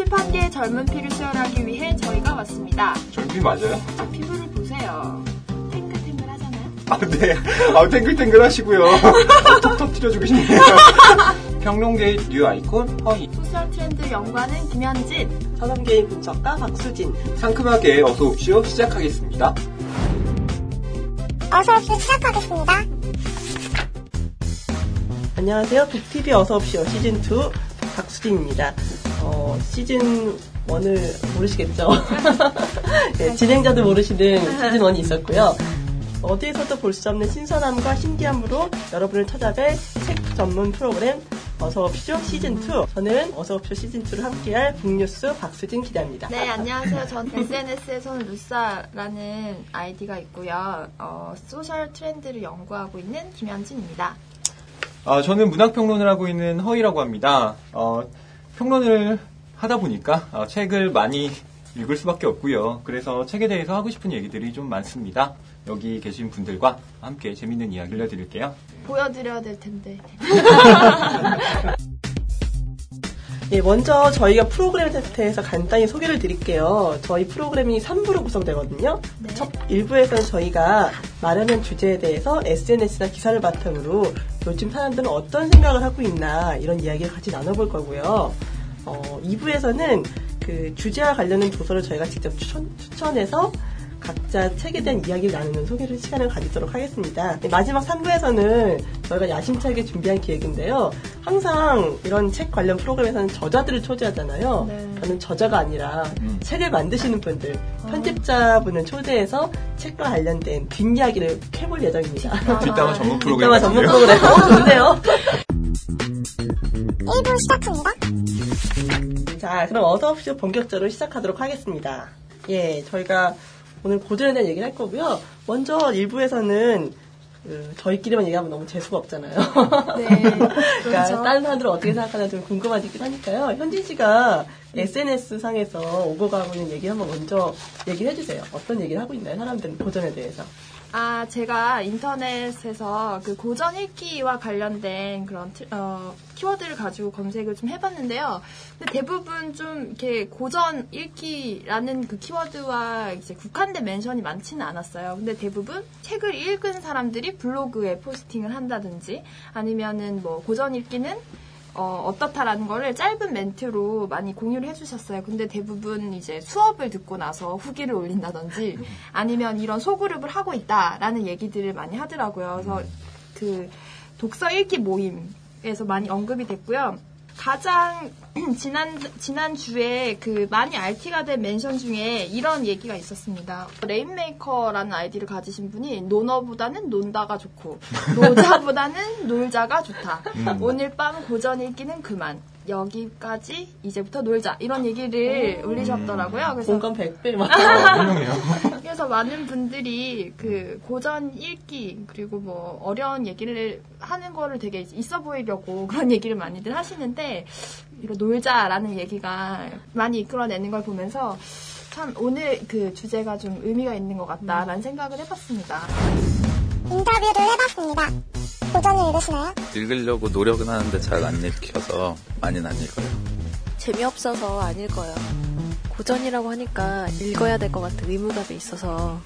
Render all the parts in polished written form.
출판계의 젊은 피를 수혈하기 위해 저희가 왔습니다. 젊피 맞아요? 저 피부를 보세요. 탱글탱글 하잖아요? 아, 네. 아, 탱글탱글 하시고요. 톡 터뜨려주고 싶네요. 평론계의 뉴 아이콘 허희, 소셜 트렌드 연구하는 김현진, 전업계인 분석가 박수진. 상큼하게 어서옵쇼 시작하겠습니다. 어서옵쇼 시작하겠습니다. 안녕하세요. 북TV 어서옵쇼 시즌2 박수진입니다. 시즌1을 모르시겠죠? 네, 진행자도 모르시는 시즌1이 있었고요. 어디에서도 볼 수 없는 신선함과 신기함으로 여러분을 찾아뵐 책 전문 프로그램 어서옵쇼 시즌2. 저는 어서옵쇼 시즌2를 함께할 북뉴스 박수진 기자입니다. 네, 안녕하세요. 전 SNS에서는 루싸라는 아이디가 있고요. 소셜 트렌드를 연구하고 있는 김현진입니다. 저는 문학평론을 하고 있는 허희라고 합니다. 평론을 하다 보니까 책을 많이 읽을 수밖에 없고요. 그래서 책에 대해서 하고 싶은 얘기들이 좀 많습니다. 여기 계신 분들과 함께 재밌는 이야기 들려드릴게요. 보여드려야 될 텐데. 예, 먼저 저희가 프로그램에 대해서 간단히 소개를 드릴게요. 저희 프로그램이 3부로 구성되거든요. 네. 첫 1부에서는 저희가 마련한 주제에 대해서 SNS나 기사를 바탕으로 요즘 사람들은 어떤 생각을 하고 있나 이런 이야기를 같이 나눠볼 거고요. 2부에서는 그 주제와 관련된 도서를 저희가 직접 추천해서 각자 책에 대한 이야기를 나누는 소개를 시간을 가지도록 하겠습니다. 마지막 3부에서는 저희가 야심차게 준비한 기획인데요. 항상 이런 책 관련 프로그램에서는 저자들을 초대하잖아요. 네. 저는 저자가 아니라 책을 만드시는 분들, 편집자분을 초대해서 책과 관련된 뒷이야기를 해볼 예정입니다. 뒷담화 전문 프로그램. 뒷담화 전문 프로그램. 좋네요. 1부 시작합니다. 자, 그럼 어서옵쇼 본격적으로 시작하도록 하겠습니다. 예, 저희가 오늘 고전에 대한 얘기를 할 거고요. 먼저 1부에서는 저희끼리만 얘기하면 너무 재수가 없잖아요. 네. 그러니까 다른 사람들은 어떻게 생각하나 좀 궁금하긴 하니까요. 현진 씨가 SNS 상에서 오고 가고 있는 얘기 한번 먼저 얘기해 주세요. 어떤 얘기를 하고 있나요? 사람들은 고전에 대해서. 아, 제가 인터넷에서 그 고전 읽기와 관련된 그런 키워드를 가지고 검색을 좀 해봤는데요. 근데 대부분 좀 이렇게 고전 읽기라는 그 키워드와 이제 국한된 멘션이 많지는 않았어요. 근데 대부분 책을 읽은 사람들이 블로그에 포스팅을 한다든지 아니면은 뭐 고전 읽기는 어떻다라는 거를 짧은 멘트로 많이 공유를 해주셨어요. 근데 대부분 이제 수업을 듣고 나서 후기를 올린다든지 아니면 이런 소그룹을 하고 있다라는 얘기들을 많이 하더라고요. 그래서 그 독서 읽기 모임에서 많이 언급이 됐고요. 가장 지난주에 그 많이 RT가 된 멘션 중에 이런 얘기가 있었습니다. 레인메이커라는 아이디를 가지신 분이 노너보다는 논다가 좋고 노자보다는 놀자가 좋다. 오늘 밤 고전 읽기는 그만. 여기까지 이제부터 놀자. 이런 얘기를 올리셨더라고요. 그래서 공감 100배 맞아요. 그래서 많은 분들이 그 고전 읽기 그리고 뭐 어려운 얘기를 하는 거를 되게 있어 보이려고 그런 얘기를 많이들 하시는데 이런 놀자라는 얘기가 많이 이끌어내는 걸 보면서 참 오늘 그 주제가 좀 의미가 있는 것 같다라는 생각을 해봤습니다. 인터뷰를 해봤습니다. 고전을 읽으시나요? 읽으려고 노력은 하는데 잘 안 읽혀서 많이는 안 읽어요. 재미없어서 안 읽어요. 고전이라고 하니까 읽어야 될 것 같은 의무감이 있어서.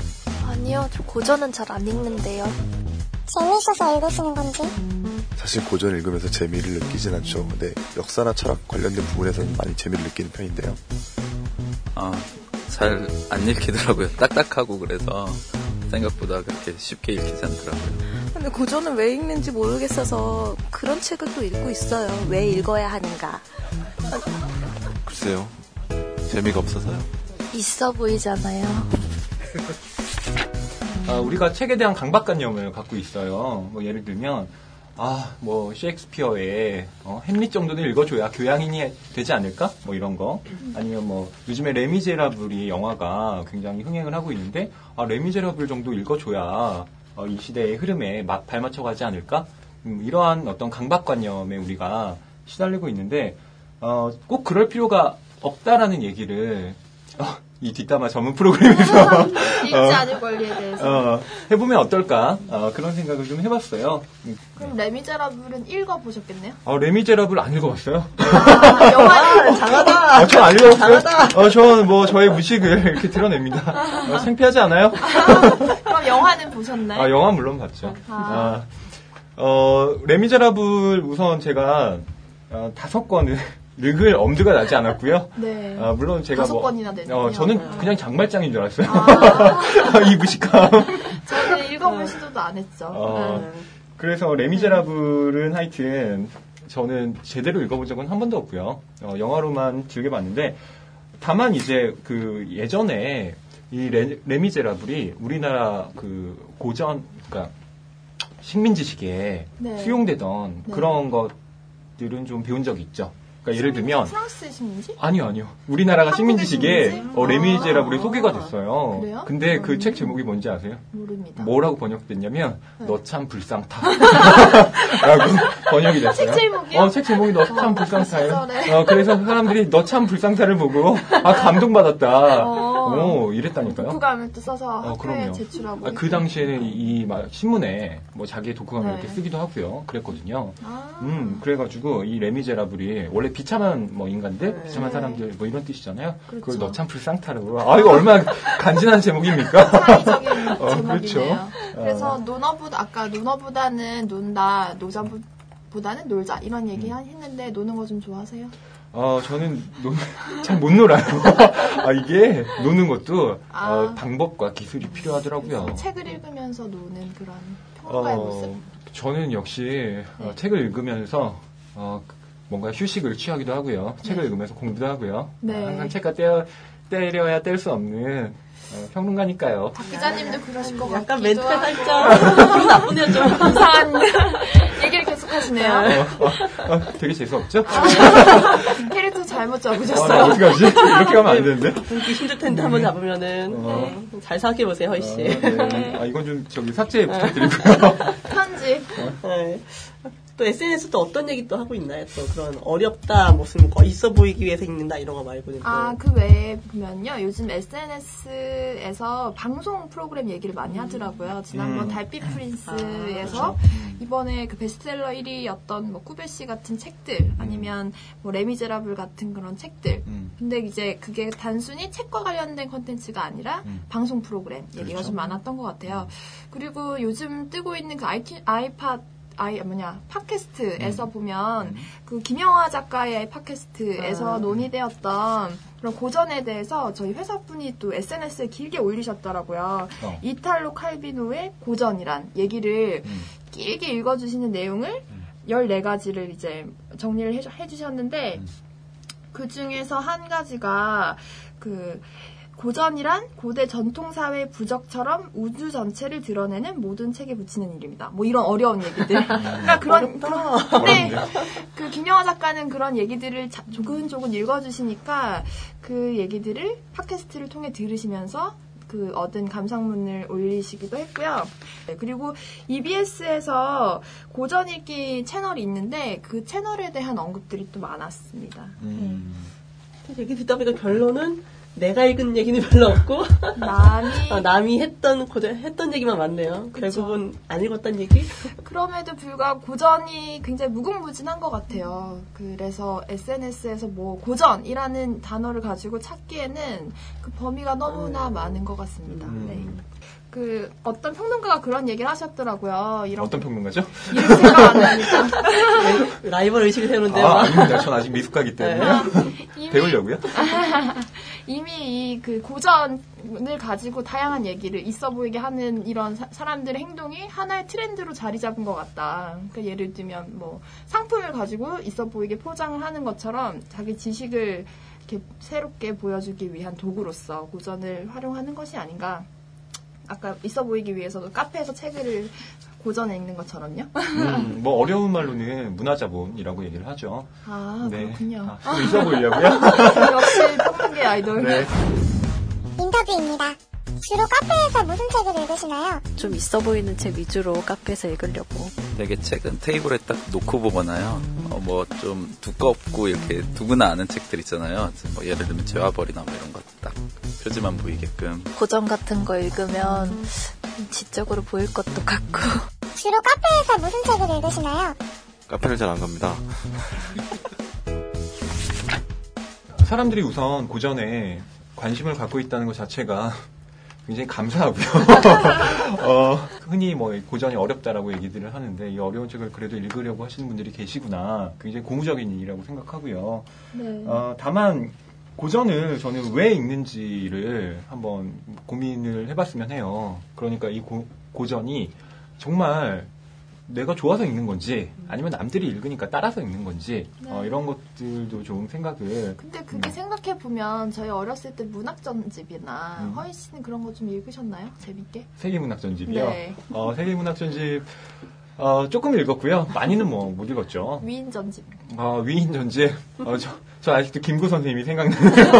아니요, 저 고전은 잘 안 읽는데요. 재미있어서 읽으시는 건지? 사실 고전 읽으면서 재미를 느끼진 않죠. 근데 역사나 철학 관련된 부분에서는 많이 재미를 느끼는 편인데요. 아, 잘 안 읽히더라고요. 딱딱하고 그래서 생각보다 그렇게 쉽게 읽히지 않더라고요. 근데 고전은 왜 읽는지 모르겠어서 그런 책을 또 읽고 있어요. 왜 읽어야 하는가? 글쎄요. 재미가 없어서요. 있어 보이잖아요. 우리가 책에 대한 강박관념을 갖고 있어요. 뭐 예를 들면 셰익스피어의 햄릿 정도는 읽어줘야 교양인이 되지 않을까? 뭐 이런 거. 아니면 뭐, 요즘에 레미제라블이 영화가 굉장히 흥행을 하고 있는데, 레미제라블 정도 읽어줘야, 이 시대의 흐름에 막 발맞춰가지 않을까? 이러한 어떤 강박관념에 우리가 시달리고 있는데, 꼭 그럴 필요가 없다라는 얘기를, 이 뒷담화 전문 프로그램에서 읽지 않을 권리에 대해서 해보면 어떨까 그런 생각을 좀 해봤어요. 그럼 레미제라블은 읽어보셨겠네요? 레미제라블 안 읽어봤어요. 영화는 잘하다. 전 안 읽어봤어요. 저는 뭐 저의 무식을 이렇게 드러냅니다. 창피하지 않아요? 그럼 영화는 보셨나요? 영화 물론 봤죠. 레미제라블 우선 제가 5권을 읽을 엄두가 나지 않았고요. 네. 물론 제가 5권이나 되네요. 저는 그냥 장말장인 줄 알았어요. 이 무식함. 저는 읽어볼 시도도 안 했죠. 그래서 레미제라블은 하여튼 저는 제대로 읽어본 적은 한 번도 없고요. 영화로만 즐겨봤는데 다만 이제 그 예전에 이 레미제라블이 우리나라 그 고전, 그러니까 식민지 시기에 네. 수용되던 네. 그런 것들은 좀 배운 적이 있죠. 그러니까 예를 들면 프랑스 식민지? 아니요. 우리나라가 식민지 시기에 레미제라블이 소개가 됐어요. 그래요? 근데 그 책 제목이 뭔지 아세요? 모릅니다. 뭐라고 번역됐냐면 네. 너 참 불쌍타 라고 번역이 됐어요. 책 제목이요? 책 제목이 너 참 불쌍타예요. 그래서 사람들이 너 참 불쌍타를 보고 감동받았다. 이랬다니까요. 독후감을 또 써서 학교에 제출하고. 그 당시에는 이 막 신문에 뭐 자기의 독후감을 네. 이렇게 쓰기도 하고요. 그랬거든요. 그래가지고 이 레미제라블이 원래 비참한 뭐 인간들, 네. 비참한 사람들 뭐 이런 뜻이잖아요. 그렇죠. 그걸 너 참 불쌍타라고. 이거 얼마나 간지난 제목입니까? 사회적인 제목이네요. 그렇죠. 그래서 논어보다는 논다, 노자보다는 놀자 이런 얘기 했는데 노는 거 좀 좋아하세요? 저는 잘 못 놀아요. 이게 노는 것도 방법과 기술이 필요하더라고요. 책을 읽으면서 노는 그런 평가의 모습? 저는 역시 책을 읽으면서 뭔가 휴식을 취하기도 하고요. 책을 네. 읽으면서 공부도 하고요. 네. 항상 책과 때려야 뗄 수 없는 평론가니까요. 박 기자님도 그러실 것 같기도 하고. 약간 멘트가 살짝 기분 나쁘네요. 좀 이상한 얘기를 계속 하시네요. 되게 재수없죠? 캐릭터 잘못 잡으셨어요. 어떡하지? 이렇게 하면 안 되는데? 힘들 텐데 한번 잡으면은 네. 잘 생각해보세요, 허희씨. 네. 이건 좀 삭제 부탁드리고요. 편집. 네. 또 SNS 또 어떤 얘기 또 하고 있나요? 또 그런 어렵다, 무슨 있어 보이기 위해서 읽는다 이런 거 말고는 그 외에 보면요. 요즘 SNS에서 방송 프로그램 얘기를 많이 하더라고요. 지난번 달빛 프린스에서 그렇죠. 이번에 그 베스트셀러 1위였던 뭐 쿠벨시 같은 책들 아니면 뭐 레미제라블 같은 그런 책들. 근데 이제 그게 단순히 책과 관련된 콘텐츠가 아니라 방송 프로그램 얘기가 그렇죠. 좀 많았던 것 같아요. 그리고 요즘 뜨고 있는 그 팟캐스트에서 보면 그 김영하 작가의 팟캐스트에서 논의되었던 그런 고전에 대해서 저희 회사 분이 또 SNS에 길게 올리셨더라고요. 이탈로 칼비노의 고전이란 얘기를 길게 읽어주시는 내용을 14가지를 이제 정리를 해주셨는데 그 중에서 한 가지가 그 고전이란 고대 전통사회의 부적처럼 우주 전체를 드러내는 모든 책에 붙이는 일입니다. 뭐 이런 어려운 얘기들. 그러니까 근데 그 김영하 작가는 그런 얘기들을 조근조근 읽어주시니까 그 얘기들을 팟캐스트를 통해 들으시면서 그 얻은 감상문을 올리시기도 했고요. 네, 그리고 EBS에서 고전 읽기 채널이 있는데 그 채널에 대한 언급들이 또 많았습니다. 얘기 듣다 보니까 결론은 내가 읽은 얘기는 별로 없고 남이 했던 얘기만 많네요. 그쵸. 결국은 안 읽었단 얘기? 그럼에도 불구하고 고전이 굉장히 무궁무진한 것 같아요. 그래서 SNS에서 뭐 고전이라는 단어를 가지고 찾기에는 그 범위가 너무나 많은 것 같습니다. 네. 그 어떤 평론가가 그런 얘기를 하셨더라고요. 이런 어떤 평론가죠? 이런 생각 안 하니까 라이벌 의식을 세우는데요. 아닙니다. 전 아직 미숙하기 때문에 배우려고요. 이미 이 그 고전을 가지고 다양한 얘기를 있어 보이게 하는 이런 사람들의 행동이 하나의 트렌드로 자리 잡은 것 같다. 그러니까 예를 들면 뭐 상품을 가지고 있어 보이게 포장을 하는 것처럼 자기 지식을 이렇게 새롭게 보여주기 위한 도구로서 고전을 활용하는 것이 아닌가. 아까 있어 보이기 위해서도 카페에서 책을 고전에 읽는 것처럼요? 뭐 어려운 말로는 문화자본이라고 얘기를 하죠. 네. 그렇군요. 있어 보이려고요? 역시 평론계 아이돌. 네. 인터뷰입니다. 주로 카페에서 무슨 책을 읽으시나요? 좀 있어 보이는 책 위주로 카페에서 읽으려고. 되게 책은 테이블에 딱 놓고 보거나요. 뭐 좀 두껍고 이렇게 누구나 아는 책들 있잖아요. 뭐 예를 들면 재화벌이나 뭐 이런 거 딱 표지만 보이게끔. 고전 같은 거 읽으면 지적으로 보일 것도 같고. 주로 카페에서 무슨 책을 읽으시나요? 카페를 잘 안 갑니다. 사람들이 우선 고전에 관심을 갖고 있다는 것 자체가 굉장히 감사하고요. 흔히 뭐 고전이 어렵다라고 얘기들을 하는데 이 어려운 책을 그래도 읽으려고 하시는 분들이 계시구나. 굉장히 고무적인 일이라고 생각하고요. 네. 다만 고전을 저는 왜 읽는지를 한번 고민을 해봤으면 해요. 그러니까 이 고전이 정말 내가 좋아서 읽는 건지 아니면 남들이 읽으니까 따라서 읽는 건지 네. 이런 것들도 좀 생각을 근데 그게 생각해보면 저희 어렸을 때 문학전집이나 허희 씨는 그런 거 좀 읽으셨나요? 재밌게? 세계문학전집이요? 네. 세계문학전집 조금 읽었고요. 많이는 뭐 못 읽었죠. 위인전집. 위인전집. 저 아직도 김구 선생님이 생각나네요.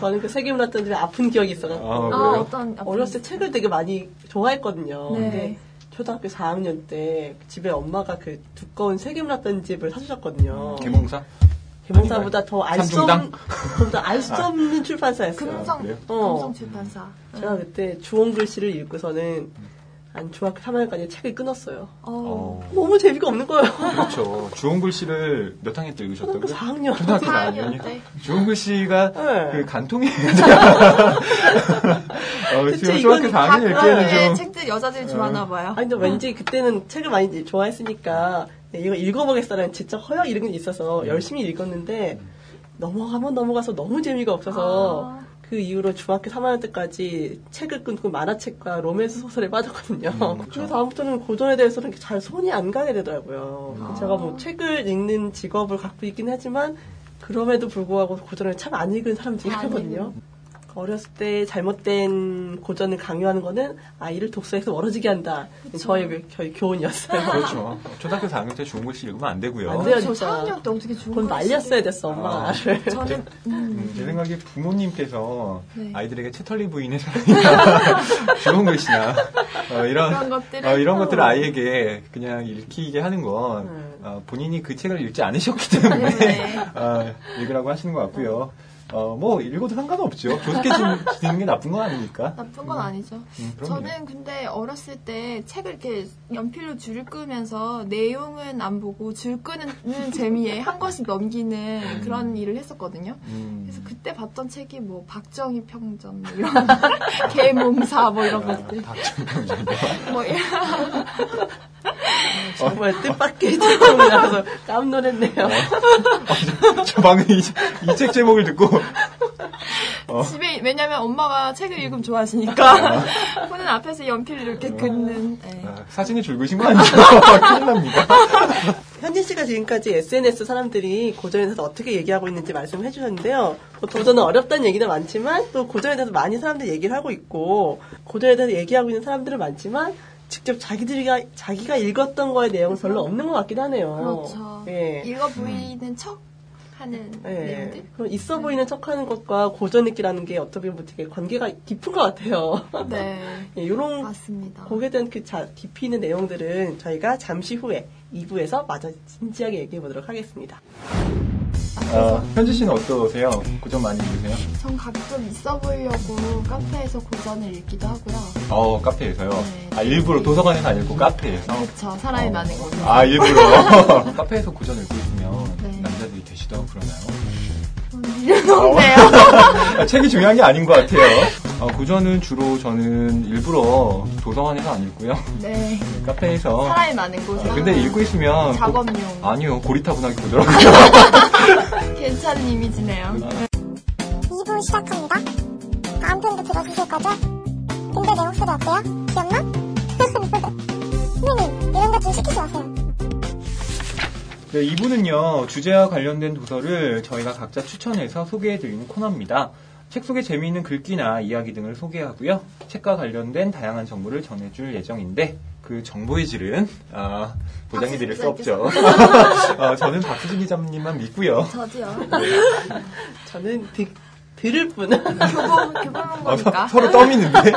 저는 그 세계문학전집에 아픈 기억이 있어가지고 어렸을 때 책을 되게 많이 좋아했거든요. 네. 근데 초등학교 4학년 때 집에 엄마가 그 두꺼운 세계문학전집을 사주셨거든요. 개몽사? 개몽사보다 더 알 수 없는 출판사였어요. 금성 출판사. 제가 그때 주홍 글씨를 읽고서는 한 중학교 3학년까지 책을 끊었어요. 너무 재미가 없는 거예요. 그렇죠. 주홍 글씨를 몇 학년 때 읽으셨다고요? 초등학교 4학년 때. 주홍 글씨가 네. 그 간통이에요. 초등학교 4학년 읽기에는 좀. 여자들이 좋아하나 봐요. 아니, 근데 왠지 그때는 책을 많이 좋아했으니까 이거 읽어보겠다라는 진짜 허약 이런 게 있어서 열심히 읽었는데 넘어가서 너무 재미가 없어서 그 이후로 중학교 3학년 때까지 책을 끊고 만화책과 로맨스 소설에 빠졌거든요. 그래서 다음부터는 고전에 대해서는 잘 손이 안 가게 되더라고요. 제가 뭐 책을 읽는 직업을 갖고 있긴 하지만 그럼에도 불구하고 고전을 참 안 읽은 사람 중에 하거든요. 어렸을 때 잘못된 고전을 강요하는 거는 아이를 독서에서 멀어지게 한다. 저희 교훈이었어요. 그렇죠. 초등학교 4학년 때 좋은 글씨 읽으면 안 되고요. 안 돼요, 진짜. 4학년 때 어떻게 좋은 글씨. 그건 말렸어야 됐어, 엄마가 나를. 저는 제 생각에 부모님께서 네. 아이들에게 채털리 부인의 사랑이나 좋은 글씨나 이런 것들을 아이에게 그냥 읽히게 하는 건 본인이 그 책을 읽지 않으셨기 때문에 읽으라고 하시는 것 같고요. 뭐 읽어도 상관없죠. 좋게 지내는 게 나쁜 건 아니니까. 나쁜 건 아니죠. 저는 근데 어렸을 때 책을 이렇게 연필로 줄을 끄면서 내용은 안 보고 줄 끄는 재미에 한 권씩 넘기는 그런 일을 했었거든요. 그래서 그때 봤던 책이 뭐 박정희 평전 이런 개몽사 뭐 이런 것들. 박정희 평전. 뭐 이런. 정말 뜻밖의 제목이라서 깜놀했네요. 저 방금 이 책 제목을 듣고 집에 왜냐면 엄마가 책을 읽으면 좋아하시니까 혼은 앞에서 연필을 이렇게 긋는 사진이 줄그신 거 아니죠? 큰일납니다. 현진 씨가 지금까지 SNS 사람들이 고전에 대해서 어떻게 얘기하고 있는지 말씀해 주셨는데요. 고전은 어렵다는 얘기도 많지만 또 고전에 대해서 많이 사람들이 얘기를 하고 있고 고전에 대해서 얘기하고 있는 사람들은 많지만 직접 자기가 읽었던 거에 내용은 별로 없는 것 같긴 하네요. 그렇죠. 예. 읽어 보이는 척 하는 내용들? 그럼 있어 보이는 척 하는 것과 고전 읽기라는 게 어떻게 보면 되게 관계가 깊은 것 같아요. 네. 예, 요런, 맞습니다. 거기에 대한 그 깊이 있는 내용들은 저희가 잠시 후에 2부에서 마저 진지하게 얘기해 보도록 하겠습니다. 현지 씨는 어떠세요? 고전 많이 읽으세요? 전 가끔 있어 보이려고 카페에서 고전을 읽기도 하고요. 카페에서요? 네. 일부러 도서관에서 안 읽고 카페에서? 그렇죠. 사람이 많은 곳에서. 일부러? 카페에서 고전 읽고 있으면 남자들이 되시도 하고 그러나요? 그런 일은 없네요. 책이 중요한 게 아닌 것 같아요. 고전은 주로 저는 일부러 도서관에서 안 읽고요. 네. 카페에서. 사람이 많은 곳에서. 근데 읽고 있으면. 작업용. 아니요. 고리타분하게 보더라고요. 괜찮은 이미지네요. 2부 시작합니다. 다음 편도 들어주실 거죠? 근데 내 목소리 어때요? 귀엽나? 선생님, 이런 거 좀 시키지 마세요. 네, 2부는요, 주제와 관련된 도서를 저희가 각자 추천해서 소개해드리는 코너입니다. 책 속에 재미있는 글귀나 이야기 등을 소개하고요. 책과 관련된 다양한 정보를 전해줄 예정인데 그 정보의 질은 보장해드릴 수 없죠. 저는 박수진 기자님만 믿고요. 저도요. 저는 들을 뿐은 교범한 거니까 서로 떠미는데.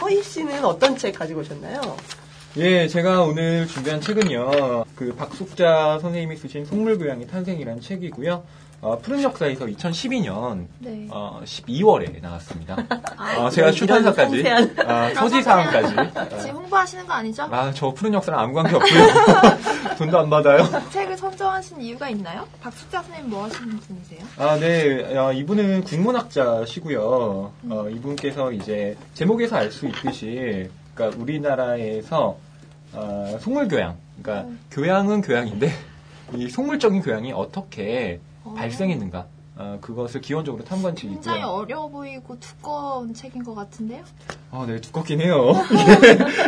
허희 씨는 어떤 책 가지고 오셨나요? 예, 제가 오늘 준비한 책은요, 그 박숙자 선생님이 쓰신 속물교양의 탄생이라는 책이고요. 푸른 역사에서 2012년 12월에 나왔습니다. 제가 출판사까지, 서지사항까지. 지금 홍보하시는 거 아니죠? 저 푸른 역사랑 아무 관계 없고요. 돈도 안 받아요. 책을 선정하신 이유가 있나요? 박숙자 선생님 뭐 하시는 분이세요? 네. 이분은 국문학자시고요. 이분께서 이제 제목에서 알 수 있듯이, 그러니까 우리나라에서 속물교양, 그러니까 교양은 교양인데 이 속물적인 교양이 어떻게 발생했는가, 그것을 기원적으로 탐구한 책이고요. 굉장히 어려워 보이고 두꺼운 책인 것 같은데요? 네, 두껍긴 해요.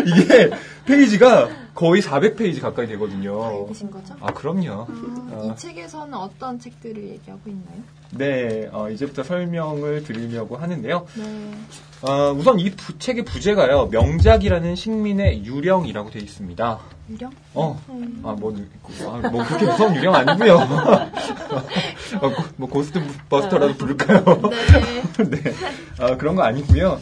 이게 페이지가 거의 400페이지 가까이 되거든요. 다 읽으신 거죠? 그럼요. 이 책에서는 어떤 책들을 얘기하고 있나요? 네, 이제부터 설명을 드리려고 하는데요. 네. 우선 이 책의 부제가요, 명작이라는 식민의 유령이라고 되어 있습니다. 유령? 그렇게 무서운 유령 아니고요. 고스트버스터라도 부를까요? 네. 네. 그런 거 아니고요.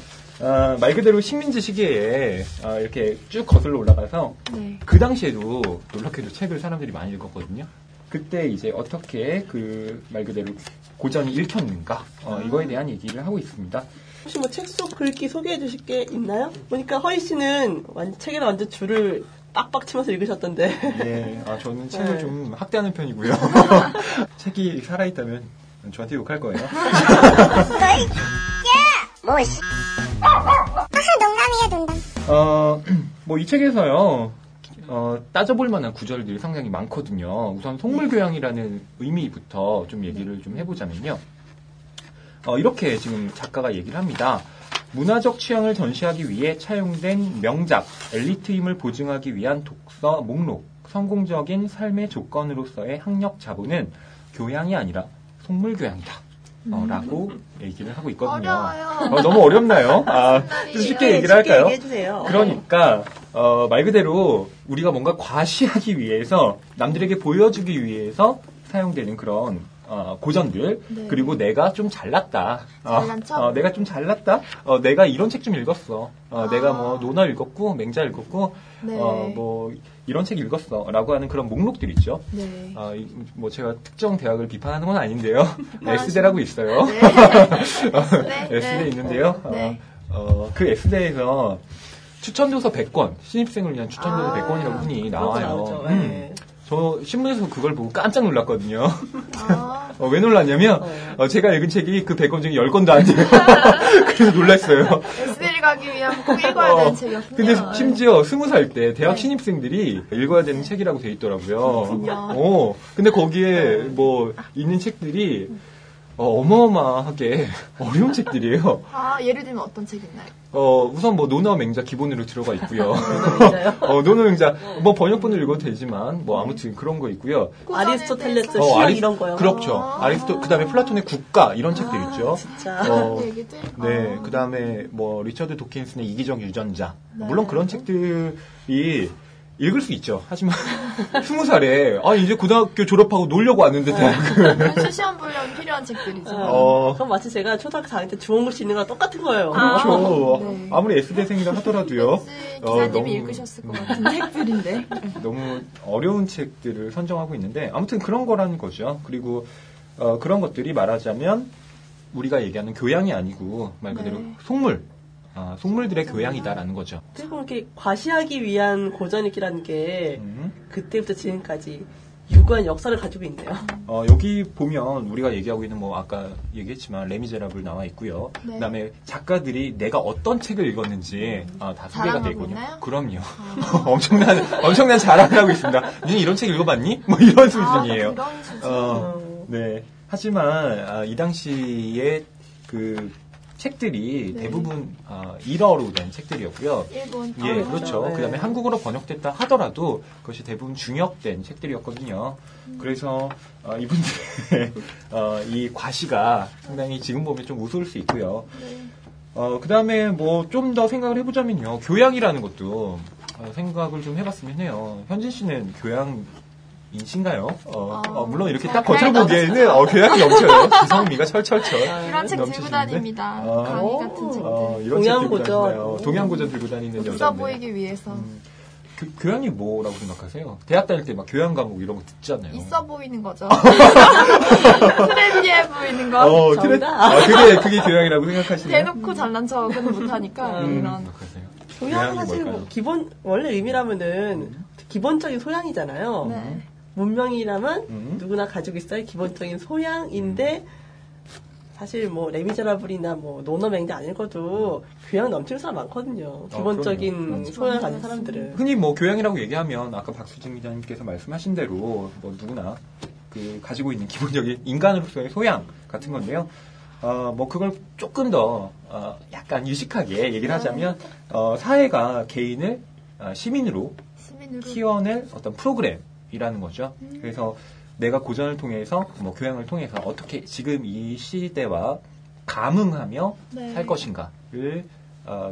말 그대로 식민지 시기에 이렇게 쭉 거슬러 올라가서 네. 그 당시에도 놀랍게도 책을 사람들이 많이 읽었거든요. 그때 이제 어떻게 그 말 그대로 고전이 읽혔는가, 이거에 대한 얘기를 하고 있습니다. 혹시 뭐 책 속 글귀 소개해 주실 게 있나요? 보니까 허희 씨는 책에다 완전 줄을 빡빡 치면서 읽으셨던데. 네, 저는 책을 네. 좀 학대하는 편이고요. 책이 살아있다면 저한테 욕할 거예요. 농담이에요, 농담. 이 책에서요, 따져볼 만한 구절들이 상당히 많거든요. 우선 속물교양이라는 의미부터 좀 얘기를 좀 해보자면요. 이렇게 지금 작가가 얘기를 합니다. 문화적 취향을 전시하기 위해 차용된 명작, 엘리트임을 보증하기 위한 독서 목록, 성공적인 삶의 조건으로서의 학력 자본은 교양이 아니라 속물교양이다. 라고 얘기를 하고 있거든요. 어려워요. 너무 어렵나요? 쉽게 얘기를 할까요? 얘기해주세요. 그러니까 말 그대로 우리가 뭔가 과시하기 위해서, 남들에게 보여주기 위해서 사용되는 그런 고전들. 네. 그리고 내가 좀 잘났다. 내가 좀 잘났다. 내가 이런 책 좀 읽었어. 내가 뭐 논어 읽었고 맹자 읽었고 네. 뭐 이런 책 읽었어라고 하는 그런 목록들 있죠. 네. 뭐 제가 특정 대학을 비판하는 건 아닌데요. S대라고 있어요. 네. S대 네. 있는데요. 네. 그 S대에서 추천도서 100권, 신입생을 위한 추천도서 100권이라고 흔히 나와요. 그렇죠. 네. 저 신문에서 그걸 보고 깜짝 놀랐거든요. 왜 놀랐냐면 제가 읽은 책이 그 100권 중에 10권도 아니에요. 그래서 놀랐어요. S대를 가기 위한 꼭 읽어야 되는 책이었군요. 근데 심지어 20살 때 대학 네. 신입생들이 읽어야 되는 책이라고 돼 있더라고요. 근데 거기에 뭐 있는 책들이 어마어마하게 어려운 책들이에요. 예를 들면 어떤 책이 있나요? 우선 뭐 논어 맹자 기본으로 들어가 있고요. 논어 맹자 뭐 번역본을 읽어도 되지만 뭐 아무튼 그런 거 있고요. 아리스토텔레스 시험 이런 거요. 그렇죠. 아리스토 그다음에 플라톤의 국가 이런 책들 있죠. 진짜. 네. 그다음에 뭐 리처드 도킨슨의 이기적 유전자. 네. 물론 그런 책들이 읽을 수 있죠. 하지만 20살에 이제 고등학교 졸업하고 놀려고 왔는데 그런 시험 분량이 필요한 책들이죠. 그럼 마치 제가 초등학교 4학년 때 주원글씨 있는 거랑 똑같은 거예요. 그렇죠. 네. 아무리 S대생이라 하더라도요. 기자님이 너무 읽으셨을 것 같은 책들인데 너무 어려운 책들을 선정하고 있는데 아무튼 그런 거라는 거죠. 그리고 그런 것들이 말하자면 우리가 얘기하는 교양이 아니고 말 그대로 네. 속물. 속물들의 교양이다라는 거죠. 그리고 이렇게 과시하기 위한 고전 읽기라는 게 그때부터 지금까지 유구한 역사를 가지고 있네요. 여기 보면 우리가 얘기하고 있는 뭐 아까 얘기했지만 레미제라블 나와 있고요. 네. 그다음에 작가들이 내가 어떤 책을 읽었는지 다 소개가 되거든요. 그럼요. 엄청난 자랑을 하고 있습니다. 니는 이런 책 읽어봤니? 뭐 이런 수준이에요. 이런 수준. 네. 하지만 이 당시에 그 책들이 네. 대부분 일어로 된 책들이었고요. 일본. 예, 그렇죠. 네. 그다음에 한국어로 번역됐다 하더라도 그것이 대부분 중역된 책들이었거든요. 그래서 이분들의 이 과시가 상당히 지금 보면 좀 우스울 수 있고요. 네. 그다음에 뭐 좀 더 생각을 해보자면요. 교양이라는 것도 생각을 좀 해봤으면 해요. 현진 씨는 교양 인신가요? 물론 이렇게 딱 겉으로 보기에는 교양이 넘쳐요. 기성미가 철철철. 이런 책 들고 다닙니다. 강의 같은 책들. 동양고전. 동양고전 들고 다니는 여자. 부자 보이기 위해서. 교양이 뭐라고 생각하세요? 대학 다닐 때 막 교양 과목 이런 거 듣잖아요. 있어 보이는 거죠. 트렌디해 보이는 거. 그게 교양이라고 생각하시나요? 대놓고 잘난 척은 못하니까. 이런. 교양은 사실 뭐 기본 원래 의미라면은 기본적인 소양이잖아요. 네. 문명이라면 누구나 가지고 있어야 기본적인 소양인데 사실 뭐 레미제라블이나 뭐 노너맹대 아닐거도 교양 넘치는 사람 많거든요. 기본적인 소양 가진 사람들은. 흔히 뭐 교양이라고 얘기하면 아까 박수진 기자님께서 말씀하신 대로 뭐 누구나 그 가지고 있는 기본적인 인간으로서의 소양 같은 건데요. 뭐 그걸 조금 더 약간 유식하게 얘기를 하자면 사회가 개인을 시민으로 키워낼 어떤 프로그램이라는 거죠. 그래서 내가 고전을 통해서 뭐 교양을 통해서 어떻게 지금 이 시대와 감응하며 살 것인가를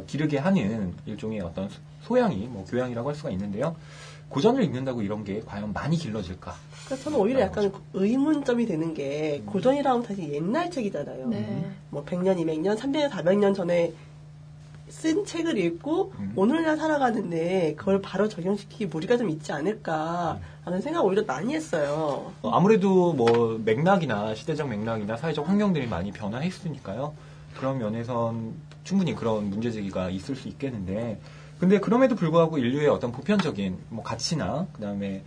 기르게 하는 일종의 어떤 소양이 뭐 교양이라고 할 수가 있는데요. 고전을 읽는다고 이런 게 과연 많이 길러질까? 그러니까 저는 오히려 약간 의문점이 되는 게 고전이라면 사실 옛날 책이잖아요. 네. 뭐 100년, 200년, 300년, 400년 전에 쓴 책을 읽고 오늘날 살아가는데 그걸 바로 적용시키기 무리가 좀 있지 않을까 하는 생각을 오히려 많이 했어요. 아무래도 뭐 맥락이나 시대적 맥락이나 사회적 환경들이 많이 변화했으니까요. 그런 면에선 충분히 그런 문제제기가 있을 수 있겠는데 근데 그럼에도 불구하고 인류의 어떤 보편적인 뭐 가치나 그다음에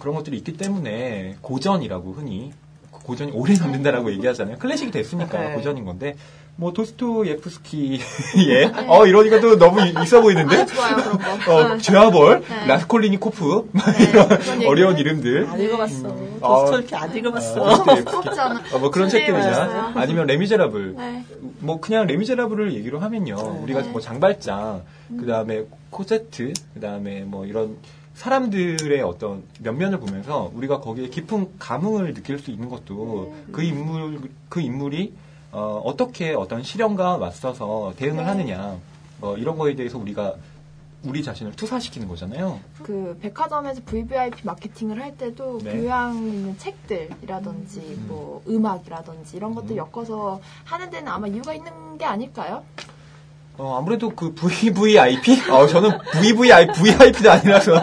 그런 것들이 있기 때문에 고전이라고 흔히 고전이 오래 남는다라고 얘기하잖아요. 클래식이 됐으니까 네. 고전인 건데 뭐 도스토예프스키의 네. 이러니까 또 너무 있어 보이는데 좋아요, 죄와벌, 네. 라스콜리니코프 네. 이런 어려운 이름들 안 읽어봤어. 도스토예프스키 안 읽어봤어. 뭐 그런 책들이나 아니면 레미제라블 네. 뭐 그냥 레미제라블을 얘기로 하면요 네. 우리가 뭐 장발장 그다음에 코세트 그다음에 뭐 이런 사람들의 어떤 면면을 보면서 우리가 거기에 깊은 감흥을 느낄 수 있는 것도 그 인물이 어떻게 어떤 시련과 맞서서 대응을 하느냐 이런 거에 대해서 우리가 우리 자신을 투사시키는 거잖아요. 그 백화점에서 VVIP 마케팅을 할 때도 네. 교양 있는 책들이라든지 뭐 음악이라든지 이런 것들 엮어서 하는 데는 아마 이유가 있는 게 아닐까요? 아무래도 그 VVIP? 저는 VVIP도 아니라서.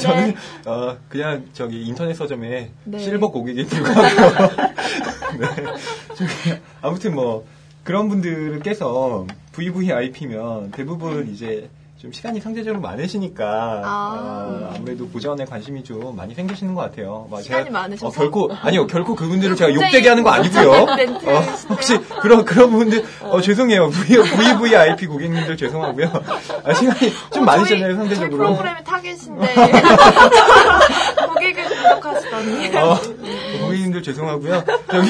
저는, 네. 그냥 저기 인터넷 서점에 네. 실버 고객이 들고 하고요. 네. 아무튼 뭐, 그런 분들께서 VVIP면 대부분 이제 좀 시간이 상대적으로 많으시니까, 아무래도 고전에 관심이 좀 많이 생기시는 것 같아요. 시간이 많으셔서? 결코 그분들을 제가 욕되게 하는 거 아니고요. 혹시, 그런 분들, 죄송해요. VVIP 고객님들 죄송하고요. 시간이 좀 많으시잖아요, 상대적으로. 저희 프로그램의 타겟인데. 고객을 공격하시다니. 고객님들 죄송하고요. 저기,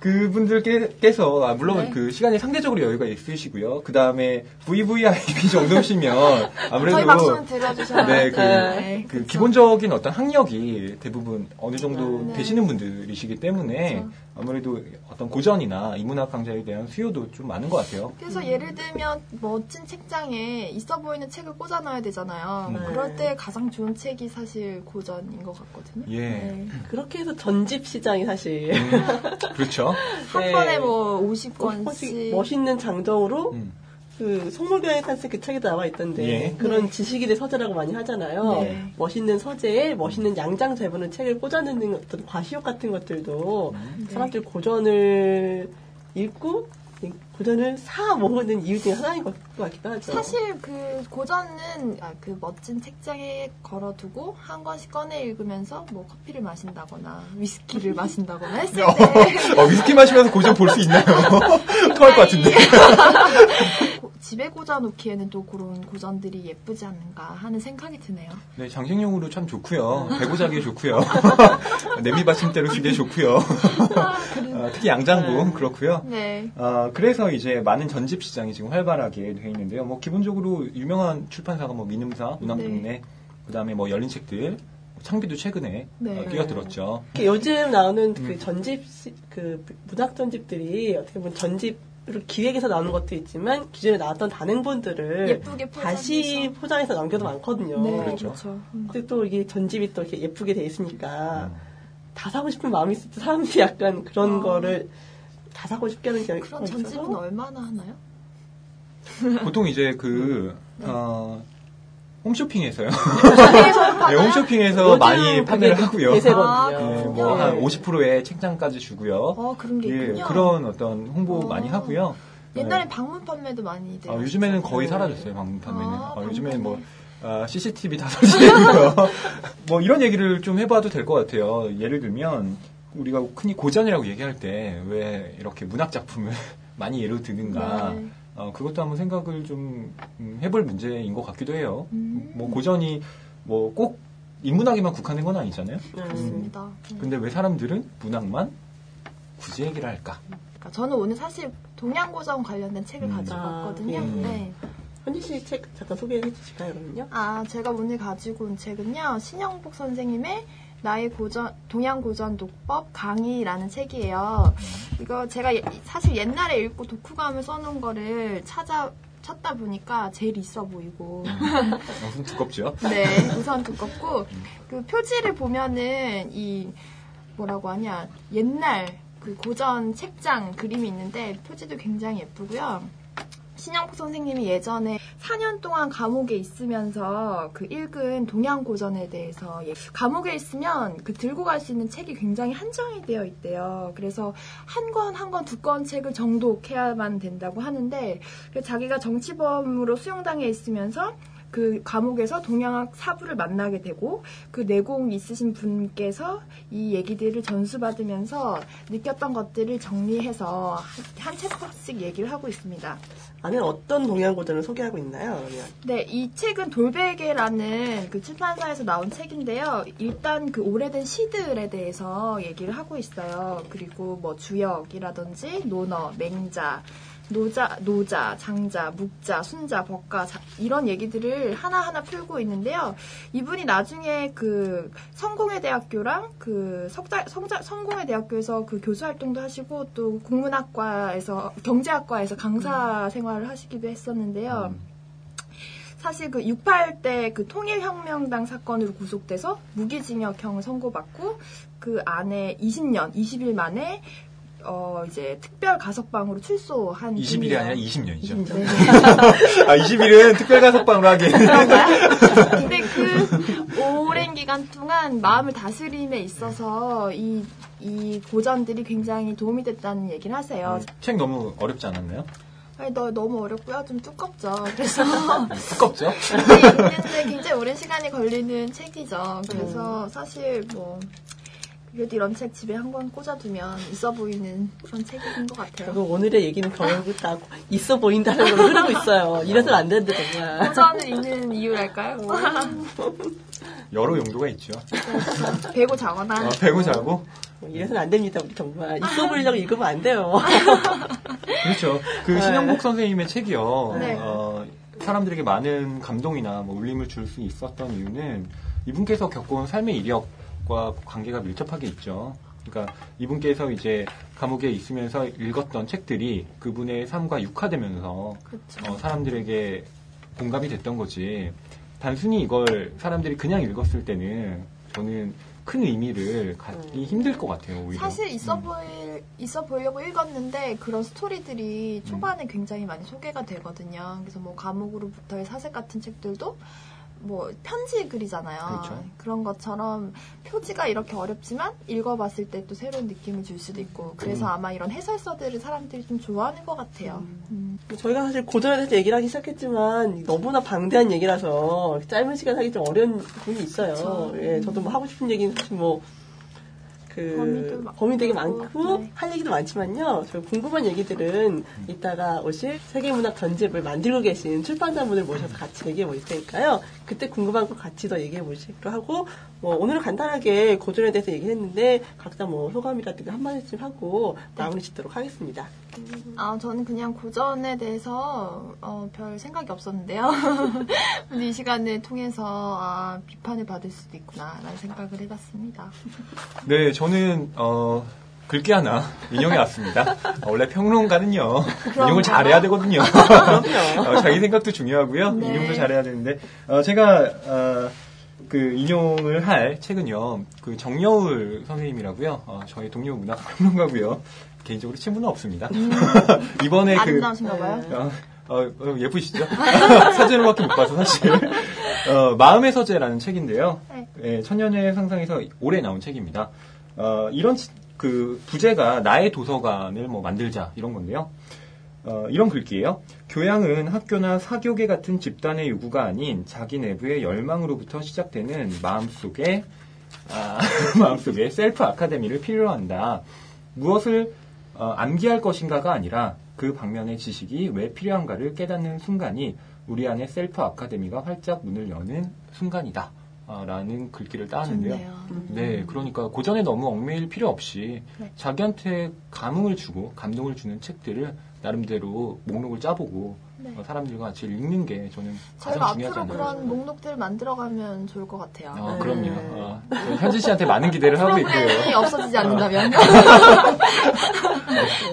그분들께서 물론 네. 그 시간이 상대적으로 여유가 있으시고요. 그 다음에 VVIP 정도시면 아무래도 저희 박수는 들어주셔야 네, 그 기본적인 어떤 학력이 대부분 어느 정도 네. 되시는 분들이시기 때문에 그렇죠. 아무래도 어떤 고전이나 인문학 강좌에 대한 수요도 좀 많은 것 같아요. 그래서 예를 들면 멋진 책장에 있어 보이는 책을 꽂아놔야 되잖아요. 네. 그럴 때 가장 좋은 책이 사실 고전인 것 같거든요. 예. 네. 그렇게 해서 전집 시장이 사실 그렇죠. 한 네. 번에 뭐 50권씩 멋있는 장정으로 그 속물교양에 탄생 그 책에도 나와 있던데 예. 그런 네. 지식인의 서재라고 많이 하잖아요. 네. 멋있는 서재에 멋있는 양장 재보는 책을 꽂아놓는 어떤 과시욕 같은 것들도 네. 사람들이 고전을 읽고 고전을 사 모으는 이유 중에 하나인 것 같기도 하죠. 사실 그 고전은 그 멋진 책장에 걸어두고 한 권씩 꺼내 읽으면서 뭐 커피를 마신다거나 위스키를 마신다거나 했을 때 위스키 마시면서 고전 볼 수 있나요? 토할 것 같은데. 집에 꽂아놓기에는 또 그런 고전들이 예쁘지 않는가 하는 생각이 드네요. 네, 장식용으로 참 좋고요. 배고자기에 좋고요. 냄비 받침대로 쓰기에 좋고요. 특히 양장부 그렇고요. 네. 그래서 이제 많은 전집 시장이 지금 활발하게 돼 있는데요. 뭐 기본적으로 유명한 출판사가 뭐 민음사, 문학동네, 네. 그다음에 뭐 열린 책들. 창비도 최근에 뛰어들었죠. 요즘 나오는 그 전집, 그 문학 전집들이 어떻게 보면 전집 기획에서 나오는 것도 있지만 기존에 나왔던 단행본들을 예쁘게 다시 포장해서 남겨도 많거든요. 네, 그렇죠. 근데 또 이게 전집이 또 이렇게 예쁘게 돼 있으니까 다 사고 싶은 마음이 있을 때 사람들이 약간 그런 거를 다 사고 싶게 하는 경향이 있어서. 그런 전집은 얼마나 하나요? 보통 이제 홈쇼핑에서요. 네, 홈쇼핑에서 많이 판매를 하고요. 뭐 한 50%의 책장까지 주고요. 그런 게 있군요. 그런 어떤 홍보 많이 하고요. 옛날에 방문 판매도 많이 돼요. 요즘에는 거의 사라졌어요. 방문 판매는. 요즘에는 뭐 CCTV 다 설치되고요. 뭐 이런 얘기를 좀 해봐도 될 것 같아요. 예를 들면 우리가 흔히 고전이라고 얘기할 때 왜 이렇게 문학 작품을 많이 예로 드는가. 네. 그것도 한번 생각을 좀 해볼 문제인 것 같기도 해요. 뭐 고전이 뭐 꼭 인문학에만 국한된 건 아니잖아요. 그렇습니다. 근데 왜 사람들은 문학만 굳이 얘기를 할까? 그러니까 저는 오늘 사실 동양고전 관련된 책을 가지고 왔거든요. 네. 현진 씨 책 잠깐 소개해 주실까요, 그러면요? 제가 오늘 가지고 온 책은요, 신영복 선생님의 나의 고전, 동양고전 독법 강의라는 책이에요. 이거 제가 사실 옛날에 읽고 독후감을 써놓은 거를 찾다 보니까 제일 있어 보이고. 우선 두껍죠? 네, 우선 두껍고. 그 표지를 보면은 옛날 그 고전 책장 그림이 있는데 표지도 굉장히 예쁘고요. 신영복 선생님이 예전에 4년 동안 감옥에 있으면서 그 읽은 동양고전에 대해서 감옥에 있으면 그 들고 갈 수 있는 책이 굉장히 한정이 되어 있대요. 그래서 한 권 두꺼운 책을 정독해야만 된다고 하는데 자기가 정치범으로 수용당해 있으면서 그 감옥에서 동양학 사부를 만나게 되고 그 내공 있으신 분께서 이 얘기들을 전수받으면서 느꼈던 것들을 정리해서 한 챕터씩 얘기를 하고 있습니다. 안에 어떤 동양고전을 소개하고 있나요? 네, 이 책은 돌베개라는 그 출판사에서 나온 책인데요. 일단 그 오래된 시들에 대해서 얘기를 하고 있어요. 그리고 뭐 주역이라든지 논어, 맹자, 노자, 장자, 묵자, 순자, 법가 이런 얘기들을 하나하나 풀고 있는데요. 이분이 나중에 그 성공회대학교랑 그 성공회대학교에서 그 교수 활동도 하시고 또 국문학과에서 경제학과에서 강사 생활을 하시기도 했었는데요. 사실 그 68대 그 통일혁명당 사건으로 구속돼서 무기징역형을 선고받고 그 안에 20일 만에 이제 특별 가석방으로 출소한 20일이 아니라 20년이죠. 네. 20일은 특별 가석방으로 하게. 근데 그 오랜 기간 동안 마음을 다스림에 있어서 이 고전들이 굉장히 도움이 됐다는 얘기를 하세요. 책 너무 어렵지 않았나요? 아니, 너무 어렵고요. 좀 두껍죠. 그래서. 두껍죠? 근데 굉장히 오랜 시간이 걸리는 책이죠. 그래서 사실 그래도 이런 책 집에 한 권 꽂아두면 있어 보이는 그런 책인 것 같아요. 그리고 오늘의 얘기는 결국 다 있어 보인다는 걸 흐르고 있어요. 이래서는 안 되는데 정말. 고전을 읽는 이유랄까요? 여러 용도가 있죠. 배고 자거나. 배고 자고? 이래서는 안 됩니다. 우리 정말. 있어 보이려고 읽으면 안 돼요. 그렇죠. 그 신영복 선생님의 책이요. 네. 사람들에게 많은 감동이나 뭐 울림을 줄 수 있었던 이유는 이분께서 겪어온 삶의 이력 과 관계가 밀접하게 있죠. 그러니까 이분께서 이제 감옥에 있으면서 읽었던 책들이 그분의 삶과 육화되면서 사람들에게 공감이 됐던 거지. 단순히 이걸 사람들이 그냥 읽었을 때는 저는 큰 의미를 갖기 힘들 것 같아요. 오히려. 사실 있어 보이려고 읽었는데 그런 스토리들이 초반에 굉장히 많이 소개가 되거든요. 그래서 뭐 감옥으로부터의 사색 같은 책들도 뭐 편지 글이잖아요. 그렇죠. 그런 것처럼 표지가 이렇게 어렵지만 읽어봤을 때 또 새로운 느낌을 줄 수도 있고 그래서 아마 이런 해설서들을 사람들이 좀 좋아하는 것 같아요. 저희가 사실 고전에 대해서 얘기를 하기 시작했지만 너무나 방대한 얘기라서 짧은 시간 하기 좀 어려운 부분이 있어요. 그렇죠. 예, 저도 뭐 하고 싶은 얘기는 사실 뭐 범위 되게 많고 네. 할 얘기도 많지만요. 저희 궁금한 얘기들은 이따가 오실 세계문학 전집을 만들고 계신 출판사분을 모셔서 같이 얘기해 보실 테니까요. 그때 궁금한 거 같이 더 얘기해 보시기로 하고 뭐 오늘은 간단하게 고전에 대해서 얘기했는데 각자 뭐 소감이라든가 한마디쯤 하고 마무리 짓도록 하겠습니다. 저는 그냥 고전에 대해서 별 생각이 없었는데요. 근데 이 시간을 통해서 비판을 받을 수도 있구나라는 생각을 해봤습니다. 네, 저는 글귀 하나 인용해 왔습니다. 원래 평론가는요. 인용을 잘해야 되거든요. 자기 생각도 중요하고요. 네. 인용도 잘해야 되는데 제가 그 인용을 할 책은요. 그 정여울 선생님이라고요. 저희 동료 문학 평론가고요. 개인적으로 친분은 없습니다. 이번에 아름다우신가봐요. 예쁘시죠? 서재로밖에 못 봐서 사실. 마음의 서재라는 책인데요. 네. 예, 천년의 상상에서 올해 나온 책입니다. 이런 그 부제가 나의 도서관을 뭐 만들자 이런 건데요. 이런 글귀예요. 교양은 학교나 사교계 같은 집단의 요구가 아닌 자기 내부의 열망으로부터 시작되는 마음속의 셀프 아카데미를 필요로 한다. 무엇을 암기할 것인가가 아니라 그 방면의 지식이 왜 필요한가를 깨닫는 순간이 우리 안의 셀프 아카데미가 활짝 문을 여는 순간이다. 라는 글귀를 따는데요. 네, 그러니까 고전에 너무 얽매일 필요 없이 네. 자기한테 감흥을 주고 감동을 주는 책들을 나름대로 목록을 짜보고 네. 사람들과 같이 읽는 게 저는 가장 중요하잖아요. 저희가 앞으로 그런 목록들을 만들어가면 좋을 것 같아요. 그럼요. 현진 씨한테 많은 기대를 하고 있고요. 프로그램이 없어지지 않는다면.